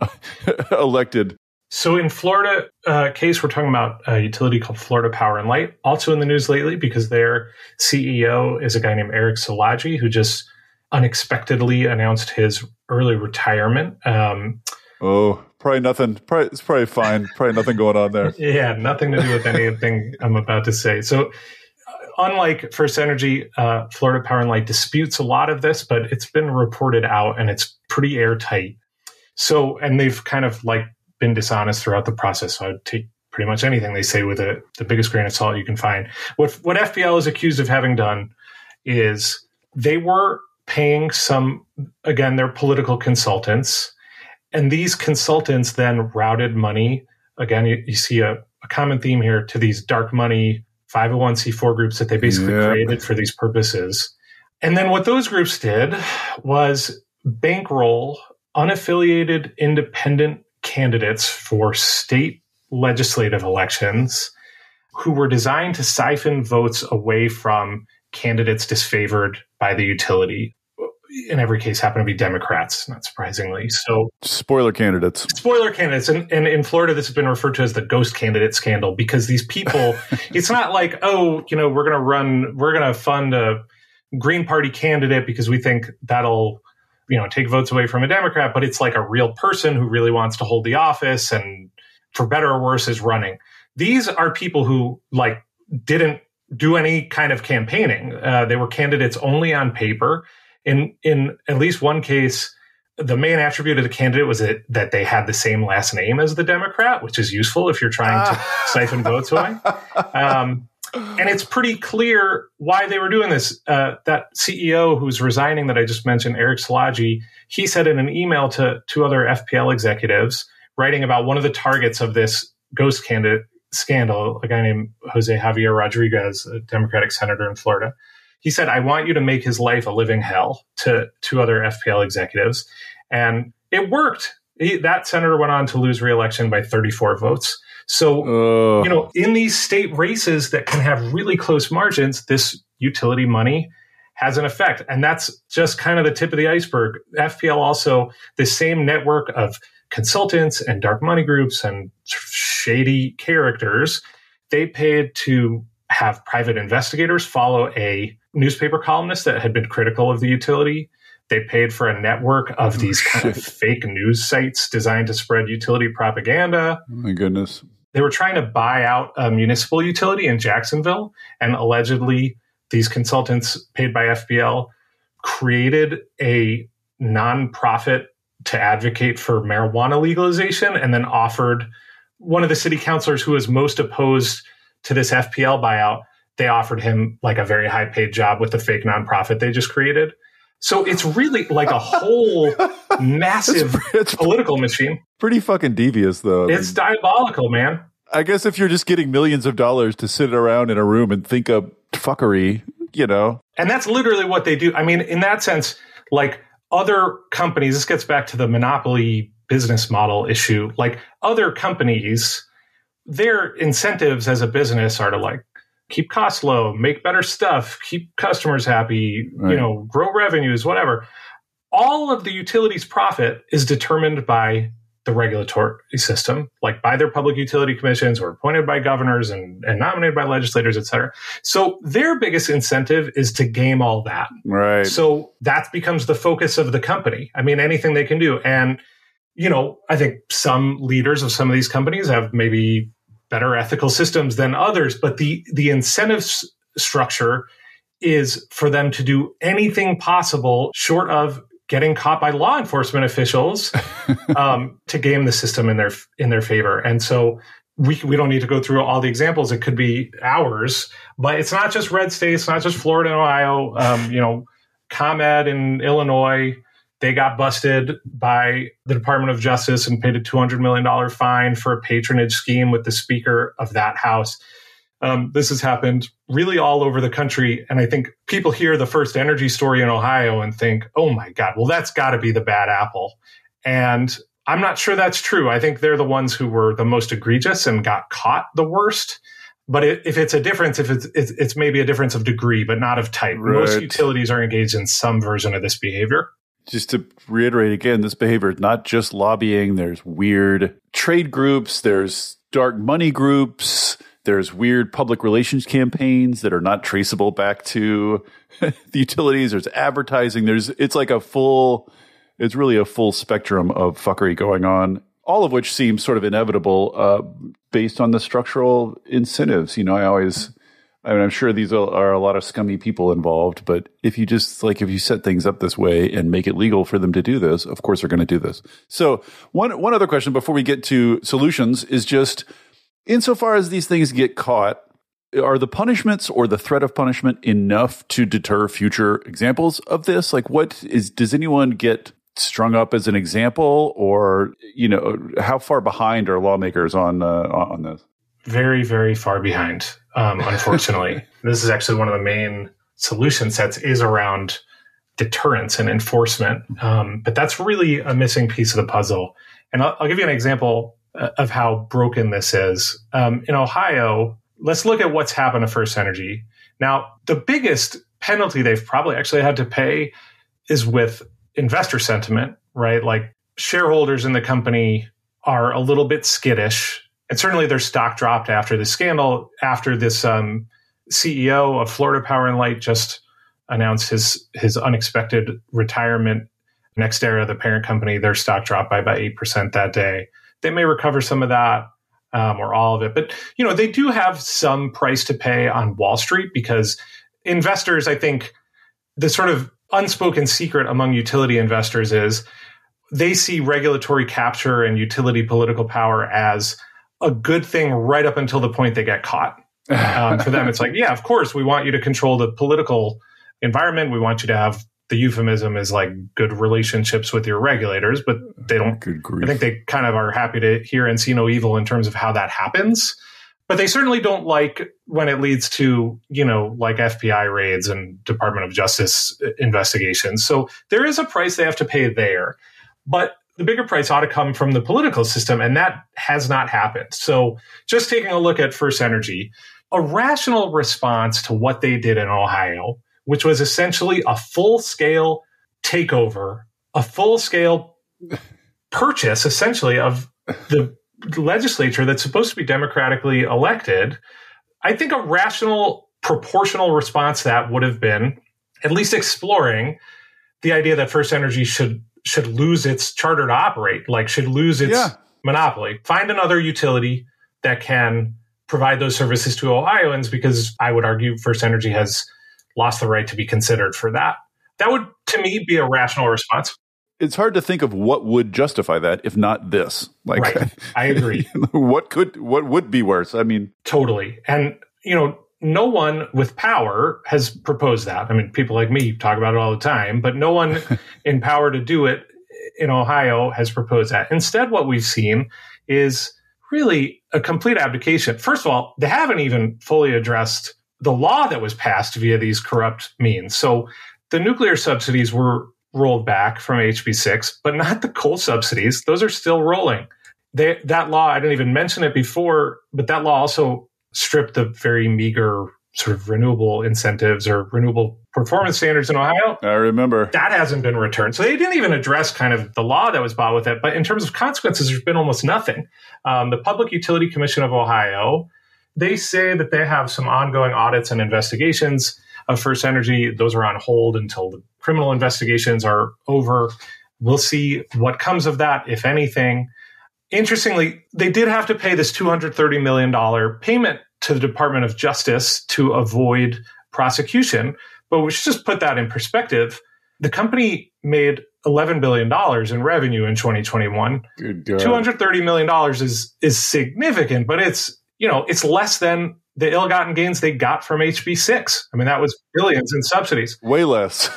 elected. So in Florida uh, case, we're talking about a utility called Florida Power and Light, also in the news lately because their C E O is a guy named Eric Szilagyi, who just unexpectedly announced his early retirement. Um, oh, probably nothing. Probably, it's probably fine. Probably nothing going on there. Yeah, nothing to do with anything I'm about to say. So unlike First Energy, uh, Florida Power and Light disputes a lot of this, but it's been reported out and it's pretty airtight. So, and they've kind of like, been dishonest throughout the process. So I would take pretty much anything they say with a, the biggest grain of salt you can find. What what F B L is accused of having done is they were paying some, again, their political consultants, and these consultants then routed money. Again, you, you see a, a common theme here to these dark money five oh one c four groups that they basically yep. created for these purposes. And then what those groups did was bankroll unaffiliated independent candidates for state legislative elections who were designed to siphon votes away from candidates disfavored by the utility. In every case, happen to be Democrats, not surprisingly. So spoiler candidates. Spoiler candidates. And, and in Florida, this has been referred to as the ghost candidate scandal because these people, it's not like, oh, you know, we're going to run, we're going to fund a Green Party candidate because we think that'll you know, take votes away from a Democrat, but it's like a real person who really wants to hold the office and for better or worse is running. These are people who like didn't do any kind of campaigning. Uh, they were candidates only on paper. In, in at least one case, the main attribute of the candidate was that, that they had the same last name as the Democrat, which is useful if you're trying to siphon votes away. Um, And it's pretty clear why they were doing this. Uh, that C E O who's resigning that I just mentioned, Eric Szilagyi, he said in an email to two other F P L executives writing about one of the targets of this ghost candidate scandal, a guy named Jose Javier Rodriguez, a Democratic senator in Florida, he said, I want you to make his life a living hell to two other F P L executives. And it worked. He, that senator went on to lose re-election by thirty-four votes. So, uh. you know, in these state races that can have really close margins, this utility money has an effect. And that's just kind of the tip of the iceberg. F P L also, the same network of consultants and dark money groups and shady characters, they paid to have private investigators follow a newspaper columnist that had been critical of the utility. They paid for a network of these kind of fake news sites designed to spread utility propaganda. Oh my goodness. They were trying to buy out a municipal utility in Jacksonville, and allegedly these consultants paid by F B L created a nonprofit to advocate for marijuana legalization, and then offered one of the city councilors who was most opposed to this F P L buyout, they offered him like a very high paid job with the fake nonprofit they just created. So it's really like a whole massive it's, it's political machine. Pretty fucking devious, though. I it's mean, diabolical, man. I guess if you're just getting millions of dollars to sit around in a room and think of fuckery, you know. And that's literally what they do. I mean, in that sense, like other companies, this gets back to the monopoly business model issue. Like other companies, their incentives as a business are to like, keep costs low, make better stuff, keep customers happy, right. you know, grow revenues, whatever. All of the utilities' profit is determined by the regulatory system, like by their public utility commissions or appointed by governors and, and nominated by legislators, et cetera. So their biggest incentive is to game all that. Right. So that becomes the focus of the company. I mean, anything they can do. And, you know, I think some leaders of some of these companies have maybe better ethical systems than others, but the the incentive s- structure is for them to do anything possible short of getting caught by law enforcement officials um, to game the system in their in their favor. And so we we don't need to go through all the examples; it could be hours. But it's not just red states, it's not just Florida and Ohio. Um, you know, ComEd in Illinois, they got busted by the Department of Justice and paid a two hundred million dollars fine for a patronage scheme with the Speaker of that House. Um, this has happened really all over the country. And I think people hear the First Energy story in Ohio and think, oh, my God, well, that's got to be the bad apple. And I'm not sure that's true. I think they're the ones who were the most egregious and got caught the worst. But if it's a difference, if it's, it's it's maybe a difference of degree, but not of type. Right. Most utilities are engaged in some version of this behavior. Just to reiterate again, this behavior is not just lobbying. There's weird trade groups. There's dark money groups. There's weird public relations campaigns that are not traceable back to the utilities. There's advertising. There's it's like a full, it's really a full spectrum of fuckery going on, all of which seems sort of inevitable uh, based on the structural incentives. You know, I always... I mean, I'm sure these are a lot of scummy people involved, but if you just like if you set things up this way and make it legal for them to do this, of course they're going to do this. So one one other question before we get to solutions is just insofar as these things get caught, are the punishments or the threat of punishment enough to deter future examples of this? Like, what is does anyone get strung up as an example, or you know, how far behind are lawmakers on uh, on this? Very, very far behind. Um, unfortunately, this is actually one of the main solution sets is around deterrence and enforcement. Um, but that's really a missing piece of the puzzle. And I'll, I'll give you an example of how broken this is. Um, in Ohio, let's look at what's happened to First Energy. Now, the biggest penalty they've probably actually had to pay is with investor sentiment, right? Like shareholders in the company are a little bit skittish. And certainly their stock dropped after the scandal, after this um, C E O of Florida Power and Light just announced his his unexpected retirement. NextEra, the parent company, their stock dropped by about eight percent that day. They may recover some of that um, or all of it. But, you know, they do have some price to pay on Wall Street because investors, I think, the sort of unspoken secret among utility investors is they see regulatory capture and utility political power as a good thing right up until the point they get caught. Um, for them, it's like, yeah, of course, we want you to control the political environment. We want you to have the euphemism is like good relationships with your regulators, but they don't, I think they kind of are happy to hear and see no evil in terms of how that happens. But they certainly don't like when it leads to, you know, like F B I raids and Department of Justice investigations. So there is a price they have to pay there. But the bigger price ought to come from the political system, and that has not happened. So just taking a look at First Energy, a rational response to what they did in Ohio, which was essentially a full-scale takeover, a full-scale purchase, essentially, of the legislature that's supposed to be democratically elected. I think a rational, proportional response to that would have been at least exploring the idea that First Energy should should lose its charter to operate, like should lose its yeah. monopoly. Find another utility that can provide those services to Ohioans, because I would argue First Energy has lost the right to be considered for that. That would, to me, be a rational response. It's hard to think of what would justify that if not this. Like, right. I agree. What could, what would be worse? I mean, totally. And, you know, no one with power has proposed that. I mean, people like me talk about it all the time, but no one in power to do it in Ohio has proposed that. Instead, what we've seen is really a complete abdication. First of all, they haven't even fully addressed the law that was passed via these corrupt means. So the nuclear subsidies were rolled back from H B six, but not the coal subsidies. Those are still rolling. They, that law, I didn't even mention it before, but that law also stripped the very meager sort of renewable incentives or renewable performance standards in Ohio. I remember. That hasn't been returned. So they didn't even address kind of the law that was bought with it. But in terms of consequences, there's been almost nothing. Um, the Public Utility Commission of Ohio, they say that they have some ongoing audits and investigations of First Energy. Those are on hold until the criminal investigations are over. We'll see what comes of that, if anything. Interestingly, they did have to pay this two hundred thirty million dollars payment to the Department of Justice to avoid prosecution. But we should just put that in perspective. The company made eleven billion dollars in revenue in twenty twenty-one. Good God. two hundred thirty million dollars is is significant, but it's, you know, it's less than the ill-gotten gains they got from H B six. I mean, that was billions in subsidies. Way less.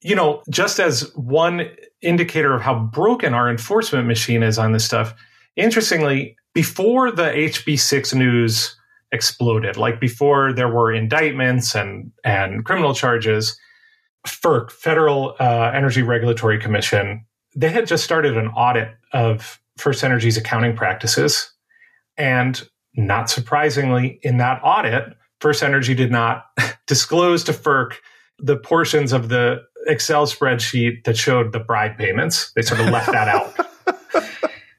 You know, just as one indicator of how broken our enforcement machine is on this stuff, interestingly, before the H B six news exploded, like before there were indictments and, and criminal charges, F E R C, Federal uh, Energy Regulatory Commission, they had just started an audit of First Energy's accounting practices. And not surprisingly, in that audit, First Energy did not disclose to F E R C the portions of the Excel spreadsheet that showed the bribe payments. They sort of left that out.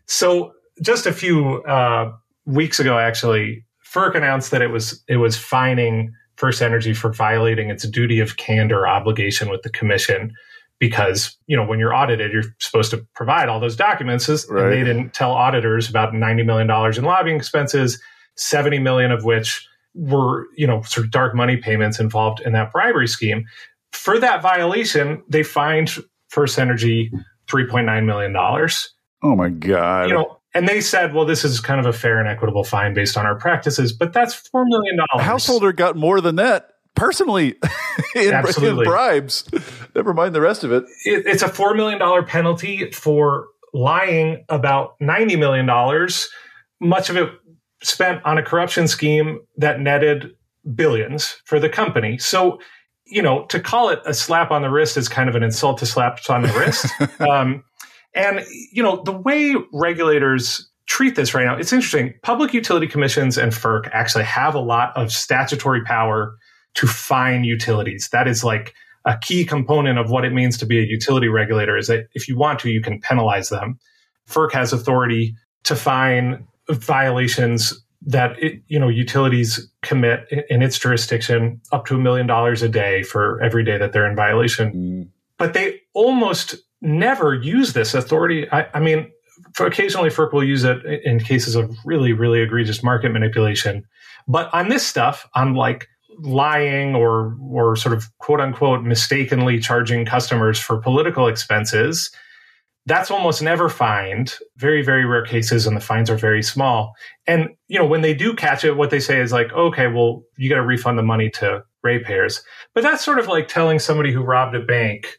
So just a few uh, weeks ago, actually, F E R C announced that it was it was fining First Energy for violating its duty of candor obligation with the commission, because, you know, when you're audited, you're supposed to provide all those documents. And right. They didn't tell auditors about ninety million dollars in lobbying expenses, seventy million dollars of which were, you know, sort of dark money payments involved in that bribery scheme. For that violation, they fined First Energy three point nine million dollars. Oh, my God. You know, and they said, well, this is kind of a fair and equitable fine based on our practices, but that's four million dollars. Householder got more than that personally in, in bribes. Never mind the rest of it. it. It's a four million dollars penalty for lying about ninety million dollars, much of it spent on a corruption scheme that netted billions for the company. So, you know, to call it a slap on the wrist is kind of an insult to slaps on the wrist. Um, and, you know, the way regulators treat this right now, it's interesting. Public utility commissions and F E R C actually have a lot of statutory power to fine utilities. That is like a key component of what it means to be a utility regulator, is that if you want to, you can penalize them. F E R C has authority to fine violations that, it, you know, utilities commit in, in its jurisdiction, up to a million dollars a day for every day that they're in violation. Mm. But they almost never use this authority. I, I mean, for occasionally F E R C will use it in cases of really, really egregious market manipulation. But on this stuff, on like lying or or sort of quote unquote mistakenly charging customers for political expenses, that's almost never fined. Very, very rare cases, and the fines are very small. And, you know, when they do catch it, what they say is like, okay, well, you got to refund the money to ratepayers. But that's sort of like telling somebody who robbed a bank,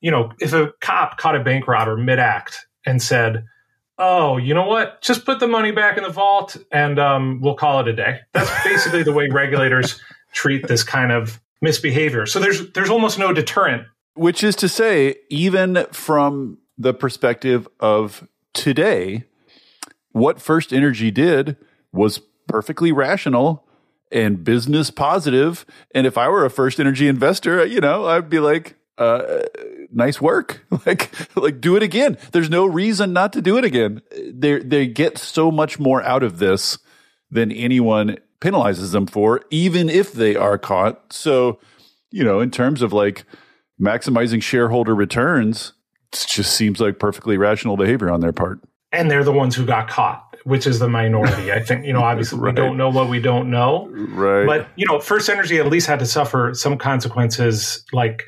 you know, if a cop caught a bank robber mid-act and said, oh, you know what? Just put the money back in the vault and um, we'll call it a day. That's basically the way regulators treat this kind of misbehavior. So there's there's almost no deterrent. Which is to say, even from the perspective of today, what First Energy did was perfectly rational and business positive. And if I were a First Energy investor, you know, I'd be like, uh, nice work. Like, like do it again. There's no reason not to do it again. They they get so much more out of this than anyone penalizes them for, even if they are caught. So, you know, in terms of like maximizing shareholder returns, it just seems like perfectly rational behavior on their part. And they're the ones who got caught, which is the minority. I think, you know, obviously right. We don't know what we don't know. Right. But, you know, First Energy at least had to suffer some consequences. Like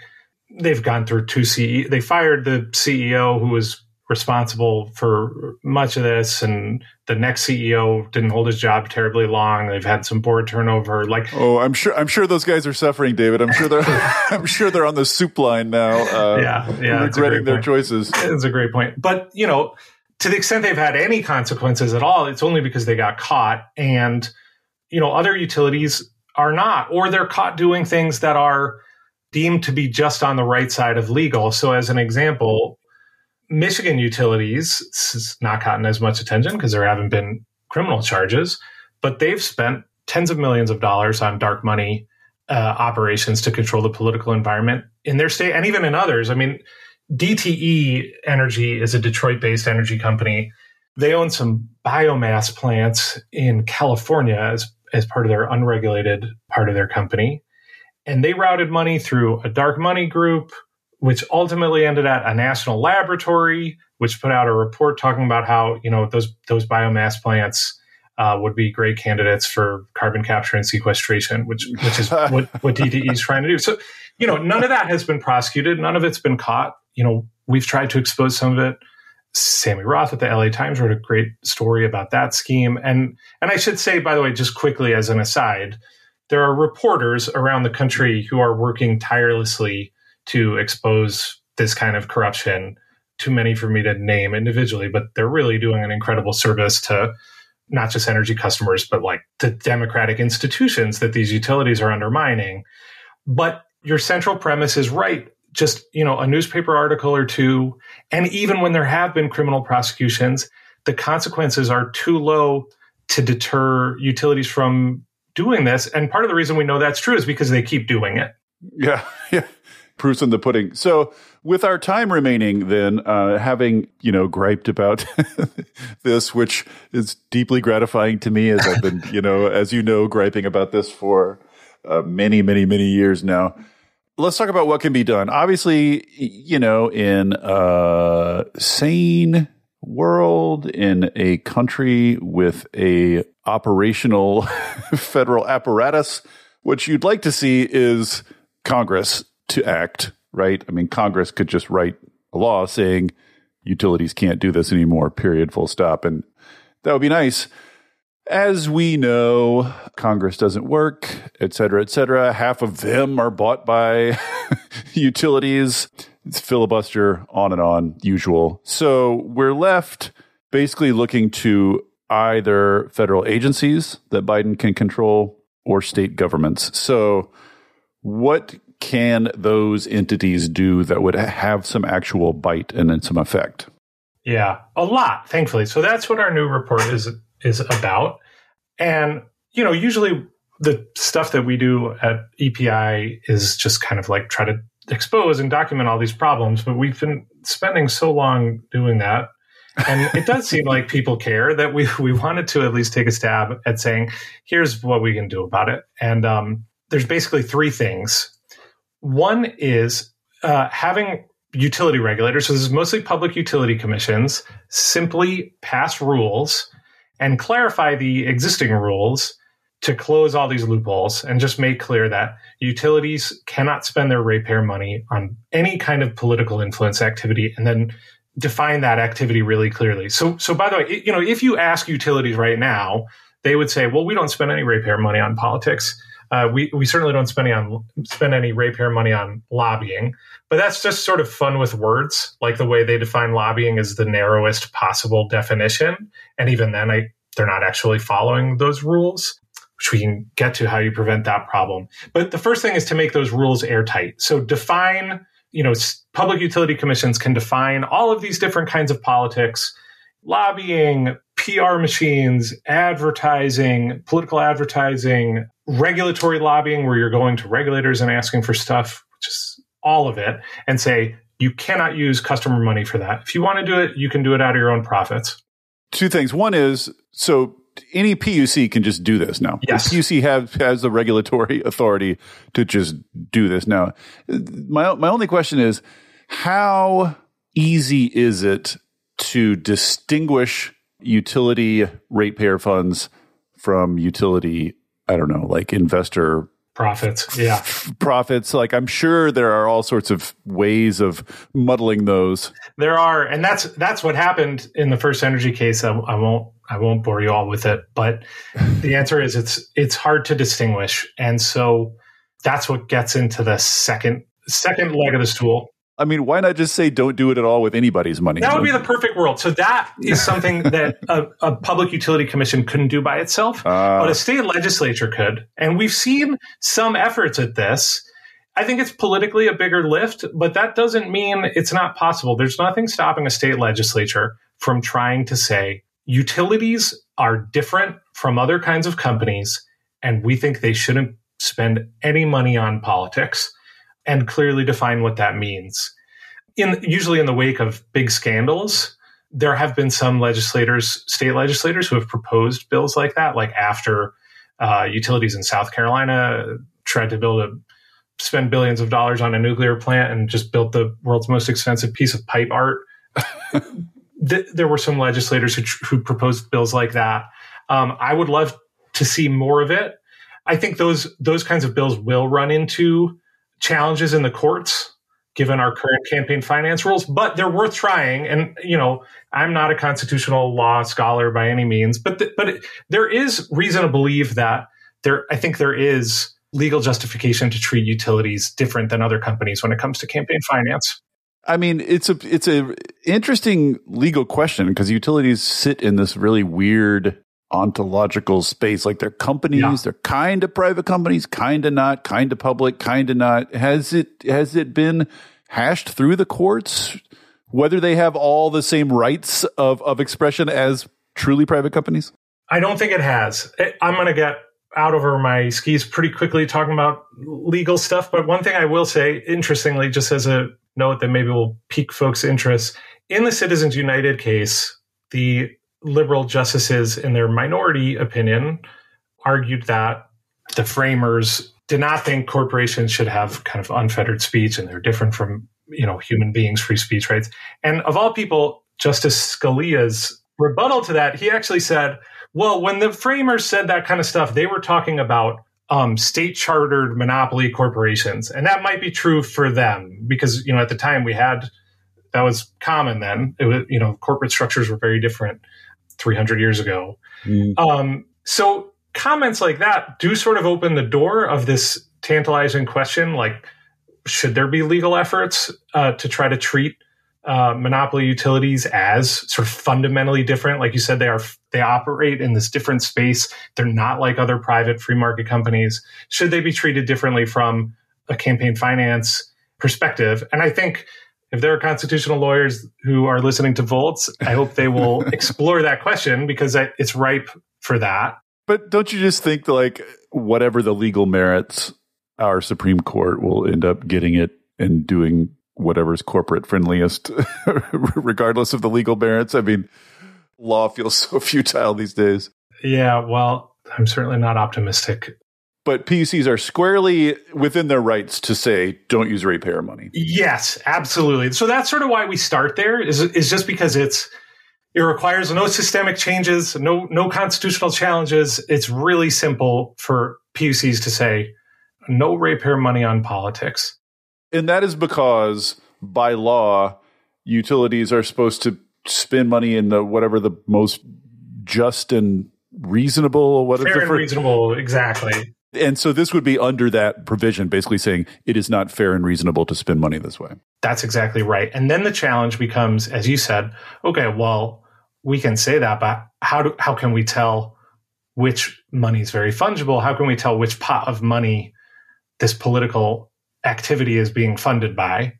they've gone through two C E Os. They fired the C E O who was responsible for much of this. And the next C E O didn't hold his job terribly long. They've had some board turnover. Like, oh, I'm sure, I'm sure those guys are suffering, David. I'm sure they're, I'm sure they're on the soup line now. Uh, yeah. Yeah. Regretting their choices. That's a great point. But, you know, to the extent they've had any consequences at all, it's only because they got caught. And, you know, other utilities are not, or they're caught doing things that are deemed to be just on the right side of legal. So as an example, Michigan Utilities has not gotten as much attention because there haven't been criminal charges, but they've spent tens of millions of dollars on dark money uh, operations to control the political environment in their state and even in others. I mean, D T E Energy is a Detroit-based energy company. They own some biomass plants in California as, as part of their unregulated part of their company. And they routed money through a dark money group, which ultimately ended at a national laboratory, which put out a report talking about how, you know, those those biomass plants uh, would be great candidates for carbon capture and sequestration, which which is what, what D T E is trying to do. So, you know, none of that has been prosecuted. None of it's been caught. You know, we've tried to expose some of it. Sammy Roth at the L A Times wrote a great story about that scheme. And and I should say, by the way, just quickly as an aside, there are reporters around the country who are working tirelessly to expose this kind of corruption. Too many for me to name individually, but they're really doing an incredible service to not just energy customers, but like the democratic institutions that these utilities are undermining. But your central premise is right. Just, you know, a newspaper article or two. And even when there have been criminal prosecutions, the consequences are too low to deter utilities from doing this. And part of the reason we know that's true is because they keep doing it. Yeah. Yeah. Proof's in the pudding. So with our time remaining, then, uh, having, you know, griped about this, which is deeply gratifying to me as I've been, you know, as you know, griping about this for uh, many, many, many years now. Let's talk about what can be done. Obviously, you know, in a sane world, in a country with a operational federal apparatus, what you'd like to see is Congress to act, right? I mean, Congress could just write a law saying utilities can't do this anymore, period, full stop. And that would be nice. As we know, Congress doesn't work, et cetera, et cetera. Half of them are bought by utilities. It's filibuster, on and on, usual. So we're left basically looking to either federal agencies that Biden can control or state governments. So what can those entities do that would have some actual bite and then some effect? Yeah, a lot, thankfully. So that's what our new report is is about. And, you know, usually the stuff that we do at E P I is just kind of like try to expose and document all these problems, but we've been spending so long doing that. And it does seem like people care that we, we wanted to at least take a stab at saying, here's what we can do about it. And um, there's basically three things. One is uh, having utility regulators, so this is mostly public utility commissions, simply pass rules and clarify the existing rules to close all these loopholes and just make clear that utilities cannot spend their ratepayer money on any kind of political influence activity, and then define that activity really clearly. So, so by the way, you know, if you ask utilities right now, they would say, well, we don't spend any ratepayer money on politics. Uh, we, we certainly don't spend any, on, spend any ratepayer money on lobbying, but that's just sort of fun with words. Like the way they define lobbying is the narrowest possible definition. And even then, I, they're not actually following those rules, which we can get to how you prevent that problem. But the first thing is to make those rules airtight. So define, you know, public utility commissions can define all of these different kinds of politics, lobbying, P R machines, advertising, political advertising, regulatory lobbying, where you're going to regulators and asking for stuff, just all of it, and say, you cannot use customer money for that. If you want to do it, you can do it out of your own profits. Two things. One is, so any P U C can just do this now. Yes. The P U C have, has the regulatory authority to just do this now. My, my only question is, how easy is it to distinguish utility ratepayer funds from utility, I don't know, like investor profits. Yeah. Profits. Like, I'm sure there are all sorts of ways of muddling those. There are. And that's, that's what happened in the First Energy case. I, I won't, I won't bore you all with it, but the answer is it's, it's hard to distinguish. And so that's what gets into the second, second leg of the stool. I mean, why not just say don't do it at all with anybody's money? That would be the perfect world. So that is something that a, a public utility commission couldn't do by itself, uh, but a state legislature could. And we've seen some efforts at this. I think it's politically a bigger lift, but that doesn't mean it's not possible. There's nothing stopping a state legislature from trying to say utilities are different from other kinds of companies, and we think they shouldn't spend any money on politics. And clearly define what that means. In usually in the wake of big scandals, there have been some legislators, state legislators, who have proposed bills like that. Like after uh, utilities in South Carolina tried to build a spend billions of dollars on a nuclear plant and just built the world's most expensive piece of pipe art. Th- there were some legislators who, tr- who proposed bills like that. Um, I would love to see more of it. I think those those kinds of bills will run into challenges in the courts, given our current campaign finance rules, but they're worth trying. And, you know, I'm not a constitutional law scholar by any means, but th- but it, there is reason to believe that there, I think there is legal justification to treat utilities different than other companies when it comes to campaign finance. I mean, it's a it's a interesting legal question because utilities sit in this really weird ontological space. Like they're companies, yeah. They're kind of private companies, kind of not, kind of public, kind of not. Has it has it been hashed through the courts whether they have all the same rights of, of expression as truly private companies? I don't think it has. It, I'm going to get out over my skis pretty quickly talking about legal stuff. But one thing I will say, interestingly, just as a note that maybe will pique folks' interest, in the Citizens United case, the liberal justices, in their minority opinion, argued that the framers did not think corporations should have kind of unfettered speech and they're different from, you know, human beings' free speech rights. And of all people, Justice Scalia's rebuttal to that, he actually said, well, when the framers said that kind of stuff, they were talking about um, state-chartered monopoly corporations. And that might be true for them because, you know, at the time we had, that was common then. It was, you know, corporate structures were very different three hundred years ago. Mm. Um, so comments like that do sort of open the door of this tantalizing question, like, should there be legal efforts uh, to try to treat uh, monopoly utilities as sort of fundamentally different? Like you said, they are they operate in this different space. They're not like other private free market companies. Should they be treated differently from a campaign finance perspective? And I think if there are constitutional lawyers who are listening to Volts, I hope they will explore that question because it's ripe for that. But don't you just think, like, whatever the legal merits, our Supreme Court will end up getting it and doing whatever's corporate friendliest, regardless of the legal merits? I mean, law feels so futile these days. Yeah, well, I'm certainly not optimistic. But P U Cs are squarely within their rights to say, don't use ratepayer money. Yes, absolutely. So that's sort of why we start there is, is just because it's it requires no systemic changes, no, no constitutional challenges. It's really simple for P U Cs to say, no ratepayer money on politics. And that is because by law, utilities are supposed to spend money in the whatever the most just and reasonable. What Fair is the first? and reasonable, exactly. And so this would be under that provision, basically saying it is not fair and reasonable to spend money this way. That's exactly right. And then the challenge becomes, as you said, okay, well, we can say that, but how do, how can we tell which money is very fungible? How can we tell which pot of money this political activity is being funded by?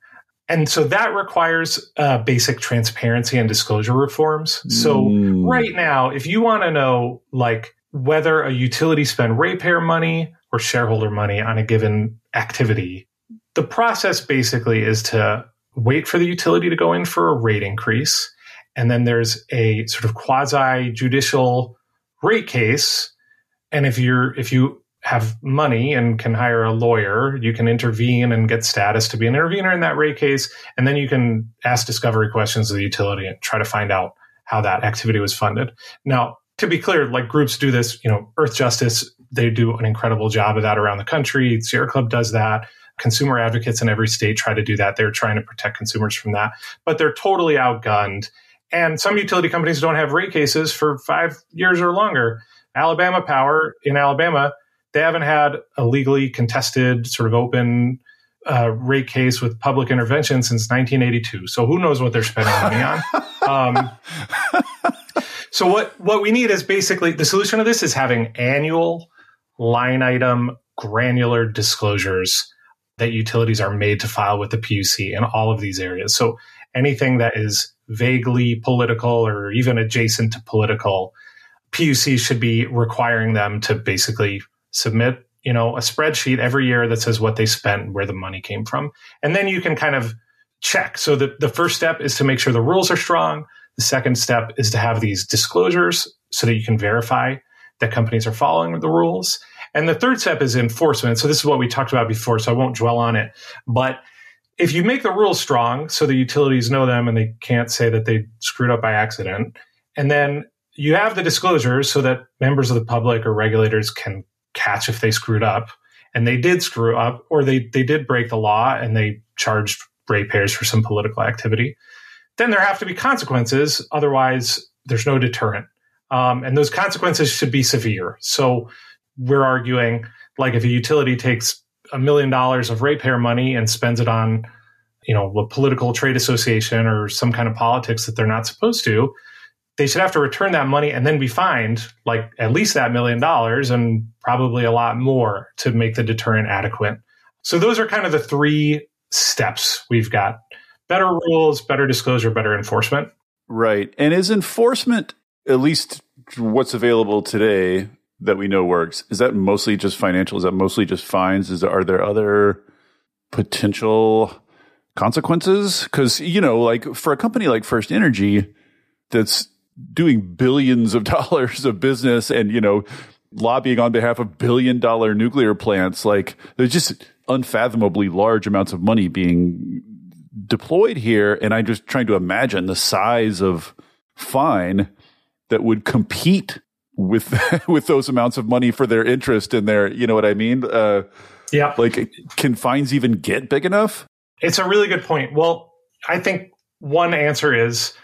And so that requires uh, basic transparency and disclosure reforms. So mm. right now, if you want to know, like, whether a utility spent ratepayer money or shareholder money on a given activity, the process basically is to wait for the utility to go in for a rate increase. And then there's a sort of quasi-judicial rate case. And if you're if you have money and can hire a lawyer, you can intervene and get status to be an intervener in that rate case. And then you can ask discovery questions of the utility and try to find out how that activity was funded. Now, to be clear, like, groups do this, you know, Earth Justice, they do an incredible job of that around the country. Sierra Club does that. Consumer advocates in every state try to do that. They're trying to protect consumers from that, but they're totally outgunned. And some utility companies don't have rate cases for five years or longer. Alabama Power in Alabama, they haven't had a legally contested sort of open uh, rate case with public intervention since nineteen eighty-two. So who knows what they're spending money on? Um, So what, what we need is basically, the solution to this is having annual line item granular disclosures that utilities are made to file with the P U C in all of these areas. So anything that is vaguely political or even adjacent to political, P U C should be requiring them to basically submit, you know, a spreadsheet every year that says what they spent, where the money came from. And then you can kind of check. So the, the first step is to make sure the rules are strong. The second step is to have these disclosures so that you can verify that companies are following the rules. And the third step is enforcement. So this is what we talked about before, so I won't dwell on it. But if you make the rules strong so the utilities know them and they can't say that they screwed up by accident, and then you have the disclosures so that members of the public or regulators can catch if they screwed up, and they did screw up, or they, they did break the law and they charged ratepayers for some political activity, then there have to be consequences. Otherwise, there's no deterrent. Um, and those consequences should be severe. So we're arguing, like, if a utility takes a million dollars of ratepayer money and spends it on, you know, a political trade association or some kind of politics that they're not supposed to, they should have to return that money and then be fined, like, at least that million dollars and probably a lot more to make the deterrent adequate. So those are kind of the three steps we've got. Better rules, better disclosure, better enforcement. Right. And is enforcement, at least what's available today that we know works, is that mostly just financial? Is that mostly just fines? Is there, are there other potential consequences? Because, you know, like, for a company like First Energy that's doing billions of dollars of business and, you know, lobbying on behalf of billion dollar nuclear plants, like, there's just unfathomably large amounts of money being deployed here, and I'm just trying to imagine the size of fine that would compete with with those amounts of money for their interest in their, you know what I mean? Uh, yeah. Like, can fines even get big enough? It's a really good point. Well, I think one answer is,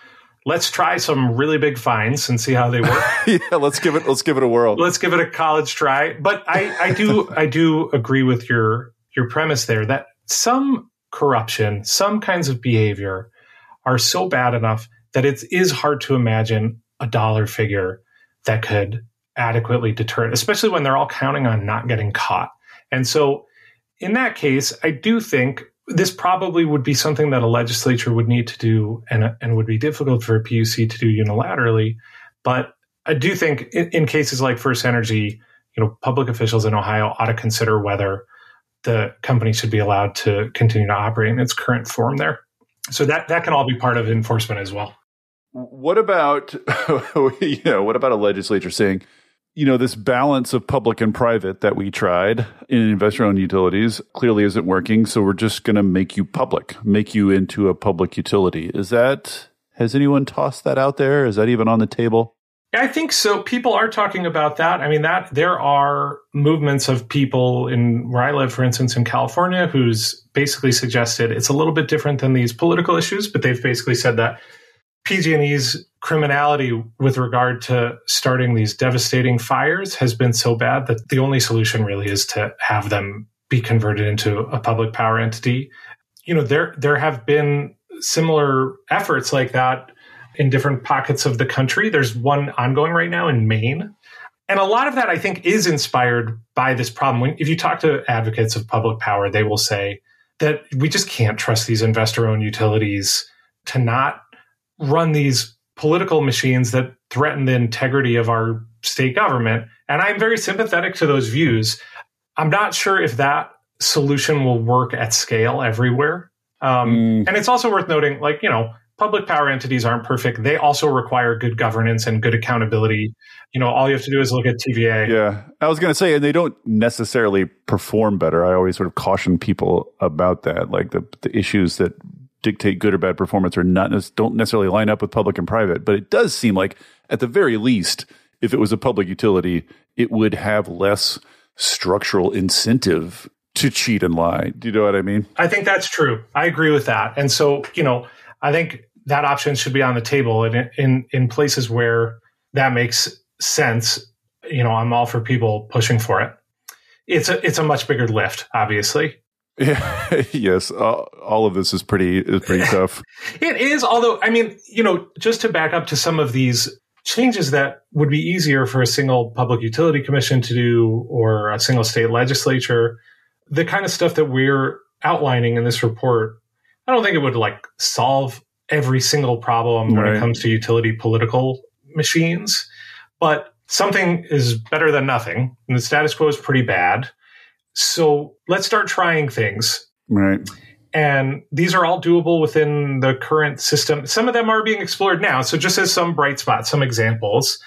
let's try some really big fines and see how they work. yeah, let's give it. Let's give it a whirl. Let's give it a college try. But I, I do I do agree with your your premise there that some corruption, some kinds of behavior are so bad enough that it is hard to imagine a dollar figure that could adequately deter it, especially when they're all counting on not getting caught. And so in that case, I do think this probably would be something that a legislature would need to do and, and would be difficult for a P U C to do unilaterally. But I do think in, in cases like First Energy, you know, public officials in Ohio ought to consider whether the company should be allowed to continue to operate in its current form there. So that, that can all be part of enforcement as well. What about, you know, what about a legislature saying, you know, this balance of public and private that we tried in investor-owned utilities clearly isn't working, so we're just going to make you public, make you into a public utility. Is that, has anyone tossed that out there? Is that even on the table? I think so. People are talking about that. I mean, that there are movements of people in where I live, for instance, in California, who's basically suggested it's a little bit different than these political issues, but they've basically said that P G and E's criminality with regard to starting these devastating fires has been so bad that the only solution really is to have them be converted into a public power entity. You know, there there have been similar efforts like that in different pockets of the country. There's one ongoing right now in Maine. And a lot of that, I think, is inspired by this problem. When, if you talk to advocates of public power, they will say that we just can't trust these investor-owned utilities to not run these political machines that threaten the integrity of our state government. And I'm very sympathetic to those views. I'm not sure if that solution will work at scale everywhere. Um, mm. And it's also worth noting, like, you know, public power entities aren't perfect. They also require good governance and good accountability. You know, all you have to do is look at T V A. Yeah, I was going to say, and they don't necessarily perform better. I always sort of caution people about that. Like the, the issues that dictate good or bad performance are not don't necessarily line up with public and private. But it does seem like, at the very least, if it was a public utility, it would have less structural incentive to cheat and lie. Do you know what I mean? I think that's true. I agree with that. And so, you know, I think that option should be on the table, and in, in, in places where that makes sense, you know, I'm all for people pushing for it. It's a it's a much bigger lift, obviously. Yeah. Yes, all, all of this is pretty is pretty tough. It is, although, I mean, you know, just to back up to some of these changes that would be easier for a single public utility commission to do or a single state legislature, the kind of stuff that we're outlining in this report, I don't think it would like solve every single problem when right. it comes to utility political machines, but something is better than nothing. And the status quo is pretty bad. So let's start trying things. Right. And these are all doable within the current system. Some of them are being explored now. So just as some bright spots, some examples,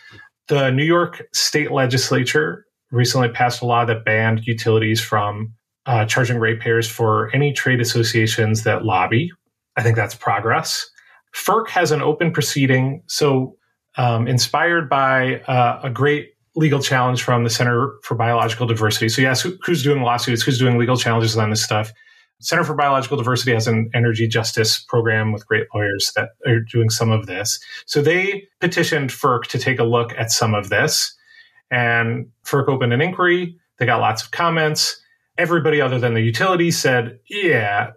the New York state legislature recently passed a law that banned utilities from Uh, charging ratepayers for any trade associations that lobby. I think that's progress. F E R C has an open proceeding. So um, inspired by uh, a great legal challenge from the Center for Biological Diversity. So yes, who, who's doing lawsuits? Who's doing legal challenges on this stuff? Center for Biological Diversity has an Energy Justice program with great lawyers that are doing some of this. So they petitioned F E R C to take a look at some of this. And F E R C opened an inquiry. They got lots of comments. Everybody other than the utility said, yeah,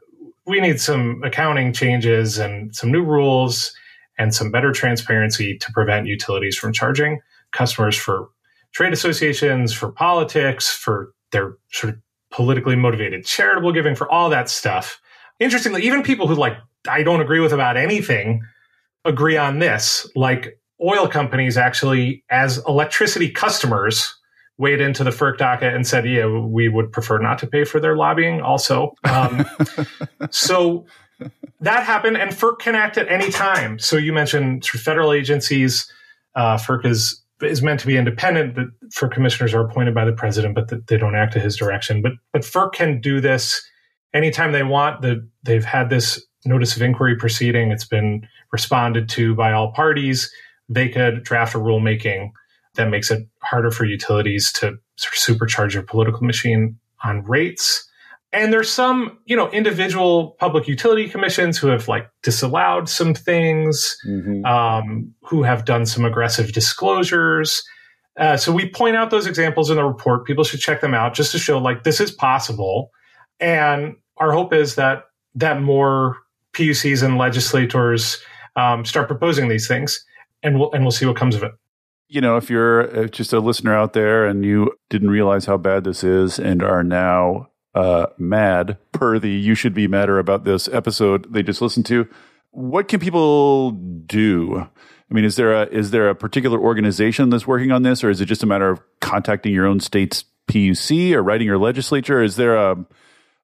we need some accounting changes and some new rules and some better transparency to prevent utilities from charging customers for trade associations, for politics, for their sort of politically motivated charitable giving, for all that stuff. Interestingly, even people who like, I don't agree with about anything, agree on this. Like oil companies actually, as electricity customers, weighed into the F E R C docket and said, yeah, we would prefer not to pay for their lobbying also. Um, so that happened, and F E R C can act at any time. So you mentioned federal agencies. Uh, F E R C is is meant to be independent, but F E R C commissioners are appointed by the president, but the, they don't act at his direction. But but F E R C can do this anytime they want. The, they've had this notice of inquiry proceeding. It's been responded to by all parties. They could draft a rulemaking that makes it harder for utilities to sort of supercharge your political machine on rates. And there's some, you know, individual public utility commissions who have like disallowed some things, mm-hmm. um, who have done some aggressive disclosures. Uh, so we point out those examples in the report. People should check them out just to show like this is possible. And our hope is that that more P U Cs and legislators um, start proposing these things, and we'll and we'll see what comes of it. You know, if you're just a listener out there and you didn't realize how bad this is and are now uh, mad, per the You Should Be Madder About This episode they just listened to, what can people do? I mean, is there a is there a particular organization that's working on this, or is it just a matter of contacting your own state's P U C or writing your legislature? Is there a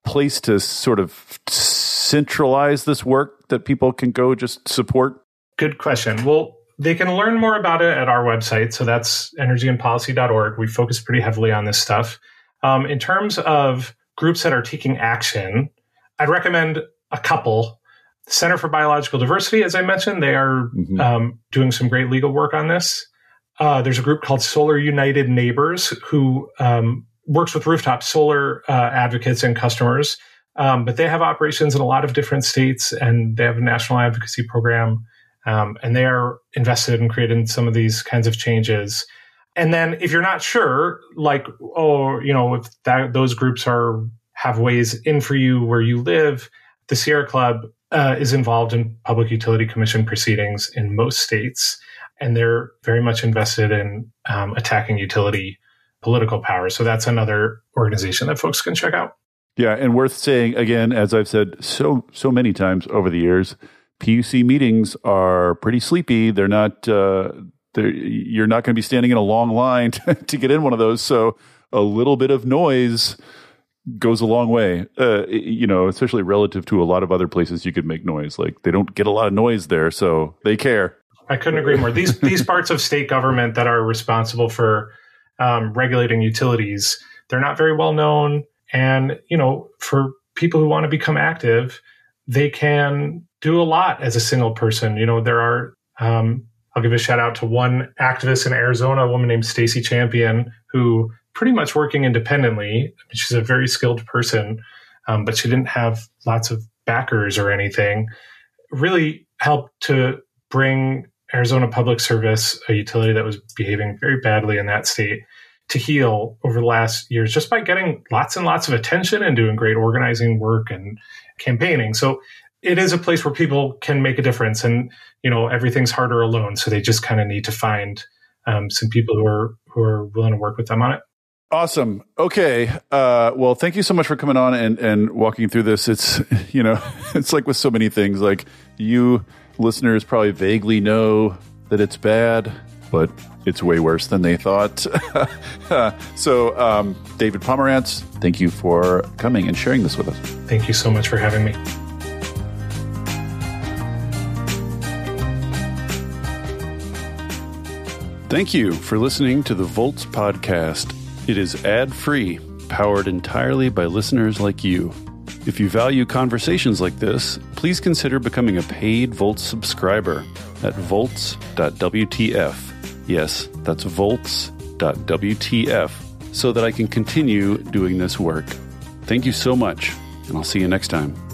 place to sort of centralize this work that people can go just support? Good question. Well, they can learn more about it at our website. So that's energy and policy dot org. We focus pretty heavily on this stuff. Um, in terms of groups that are taking action, I'd recommend a couple. Center for Biological Diversity, as I mentioned, they are mm-hmm. um, doing some great legal work on this. Uh, there's a group called Solar United Neighbors who um, works with rooftop solar uh, advocates and customers. Um, but they have operations in a lot of different states, and they have a national advocacy program. Um, and they are invested in creating some of these kinds of changes. And then if you're not sure, like, oh, you know, if that, those groups are have ways in for you where you live, the Sierra Club uh, is involved in Public Utility Commission proceedings in most states. And they're very much invested in um, attacking utility political power. So that's another organization that folks can check out. Yeah. And worth saying, again, as I've said so, so many times over the years, P U C meetings are pretty sleepy. They're not, uh, they're, you're not going to be standing in a long line to, to get in one of those. So a little bit of noise goes a long way, uh, you know, especially relative to a lot of other places you could make noise. Like they don't get a lot of noise there, so they care. I couldn't agree more. These these parts of state government that are responsible for um, regulating utilities, they're not very well known. And, you know, for people who want to become active, they can do a lot as a single person. You know, there are, um, I'll give a shout out to one activist in Arizona, a woman named Stacey Champion, who pretty much working independently. She's a very skilled person, um, but she didn't have lots of backers or anything. Really helped to bring Arizona Public Service, a utility that was behaving very badly in that state, to heal over the last years just by getting lots and lots of attention and doing great organizing work and campaigning. So it is a place where people can make a difference, and, you know, everything's harder alone. So they just kind of need to find um, some people who are, who are willing to work with them on it. Awesome. Okay. Uh, well, thank you so much for coming on and, and walking through this. It's, you know, it's like with so many things, like you listeners probably vaguely know that it's bad, but it's way worse than they thought. So, um, David Pomerantz, thank you for coming and sharing this with us. Thank you so much for having me. Thank you for listening to the Volts podcast. It is ad-free, powered entirely by listeners like you. If you value conversations like this, please consider becoming a paid Volts subscriber at volts dot w t f. Yes, that's volts dot w t f, so that I can continue doing this work. Thank you so much, and I'll see you next time.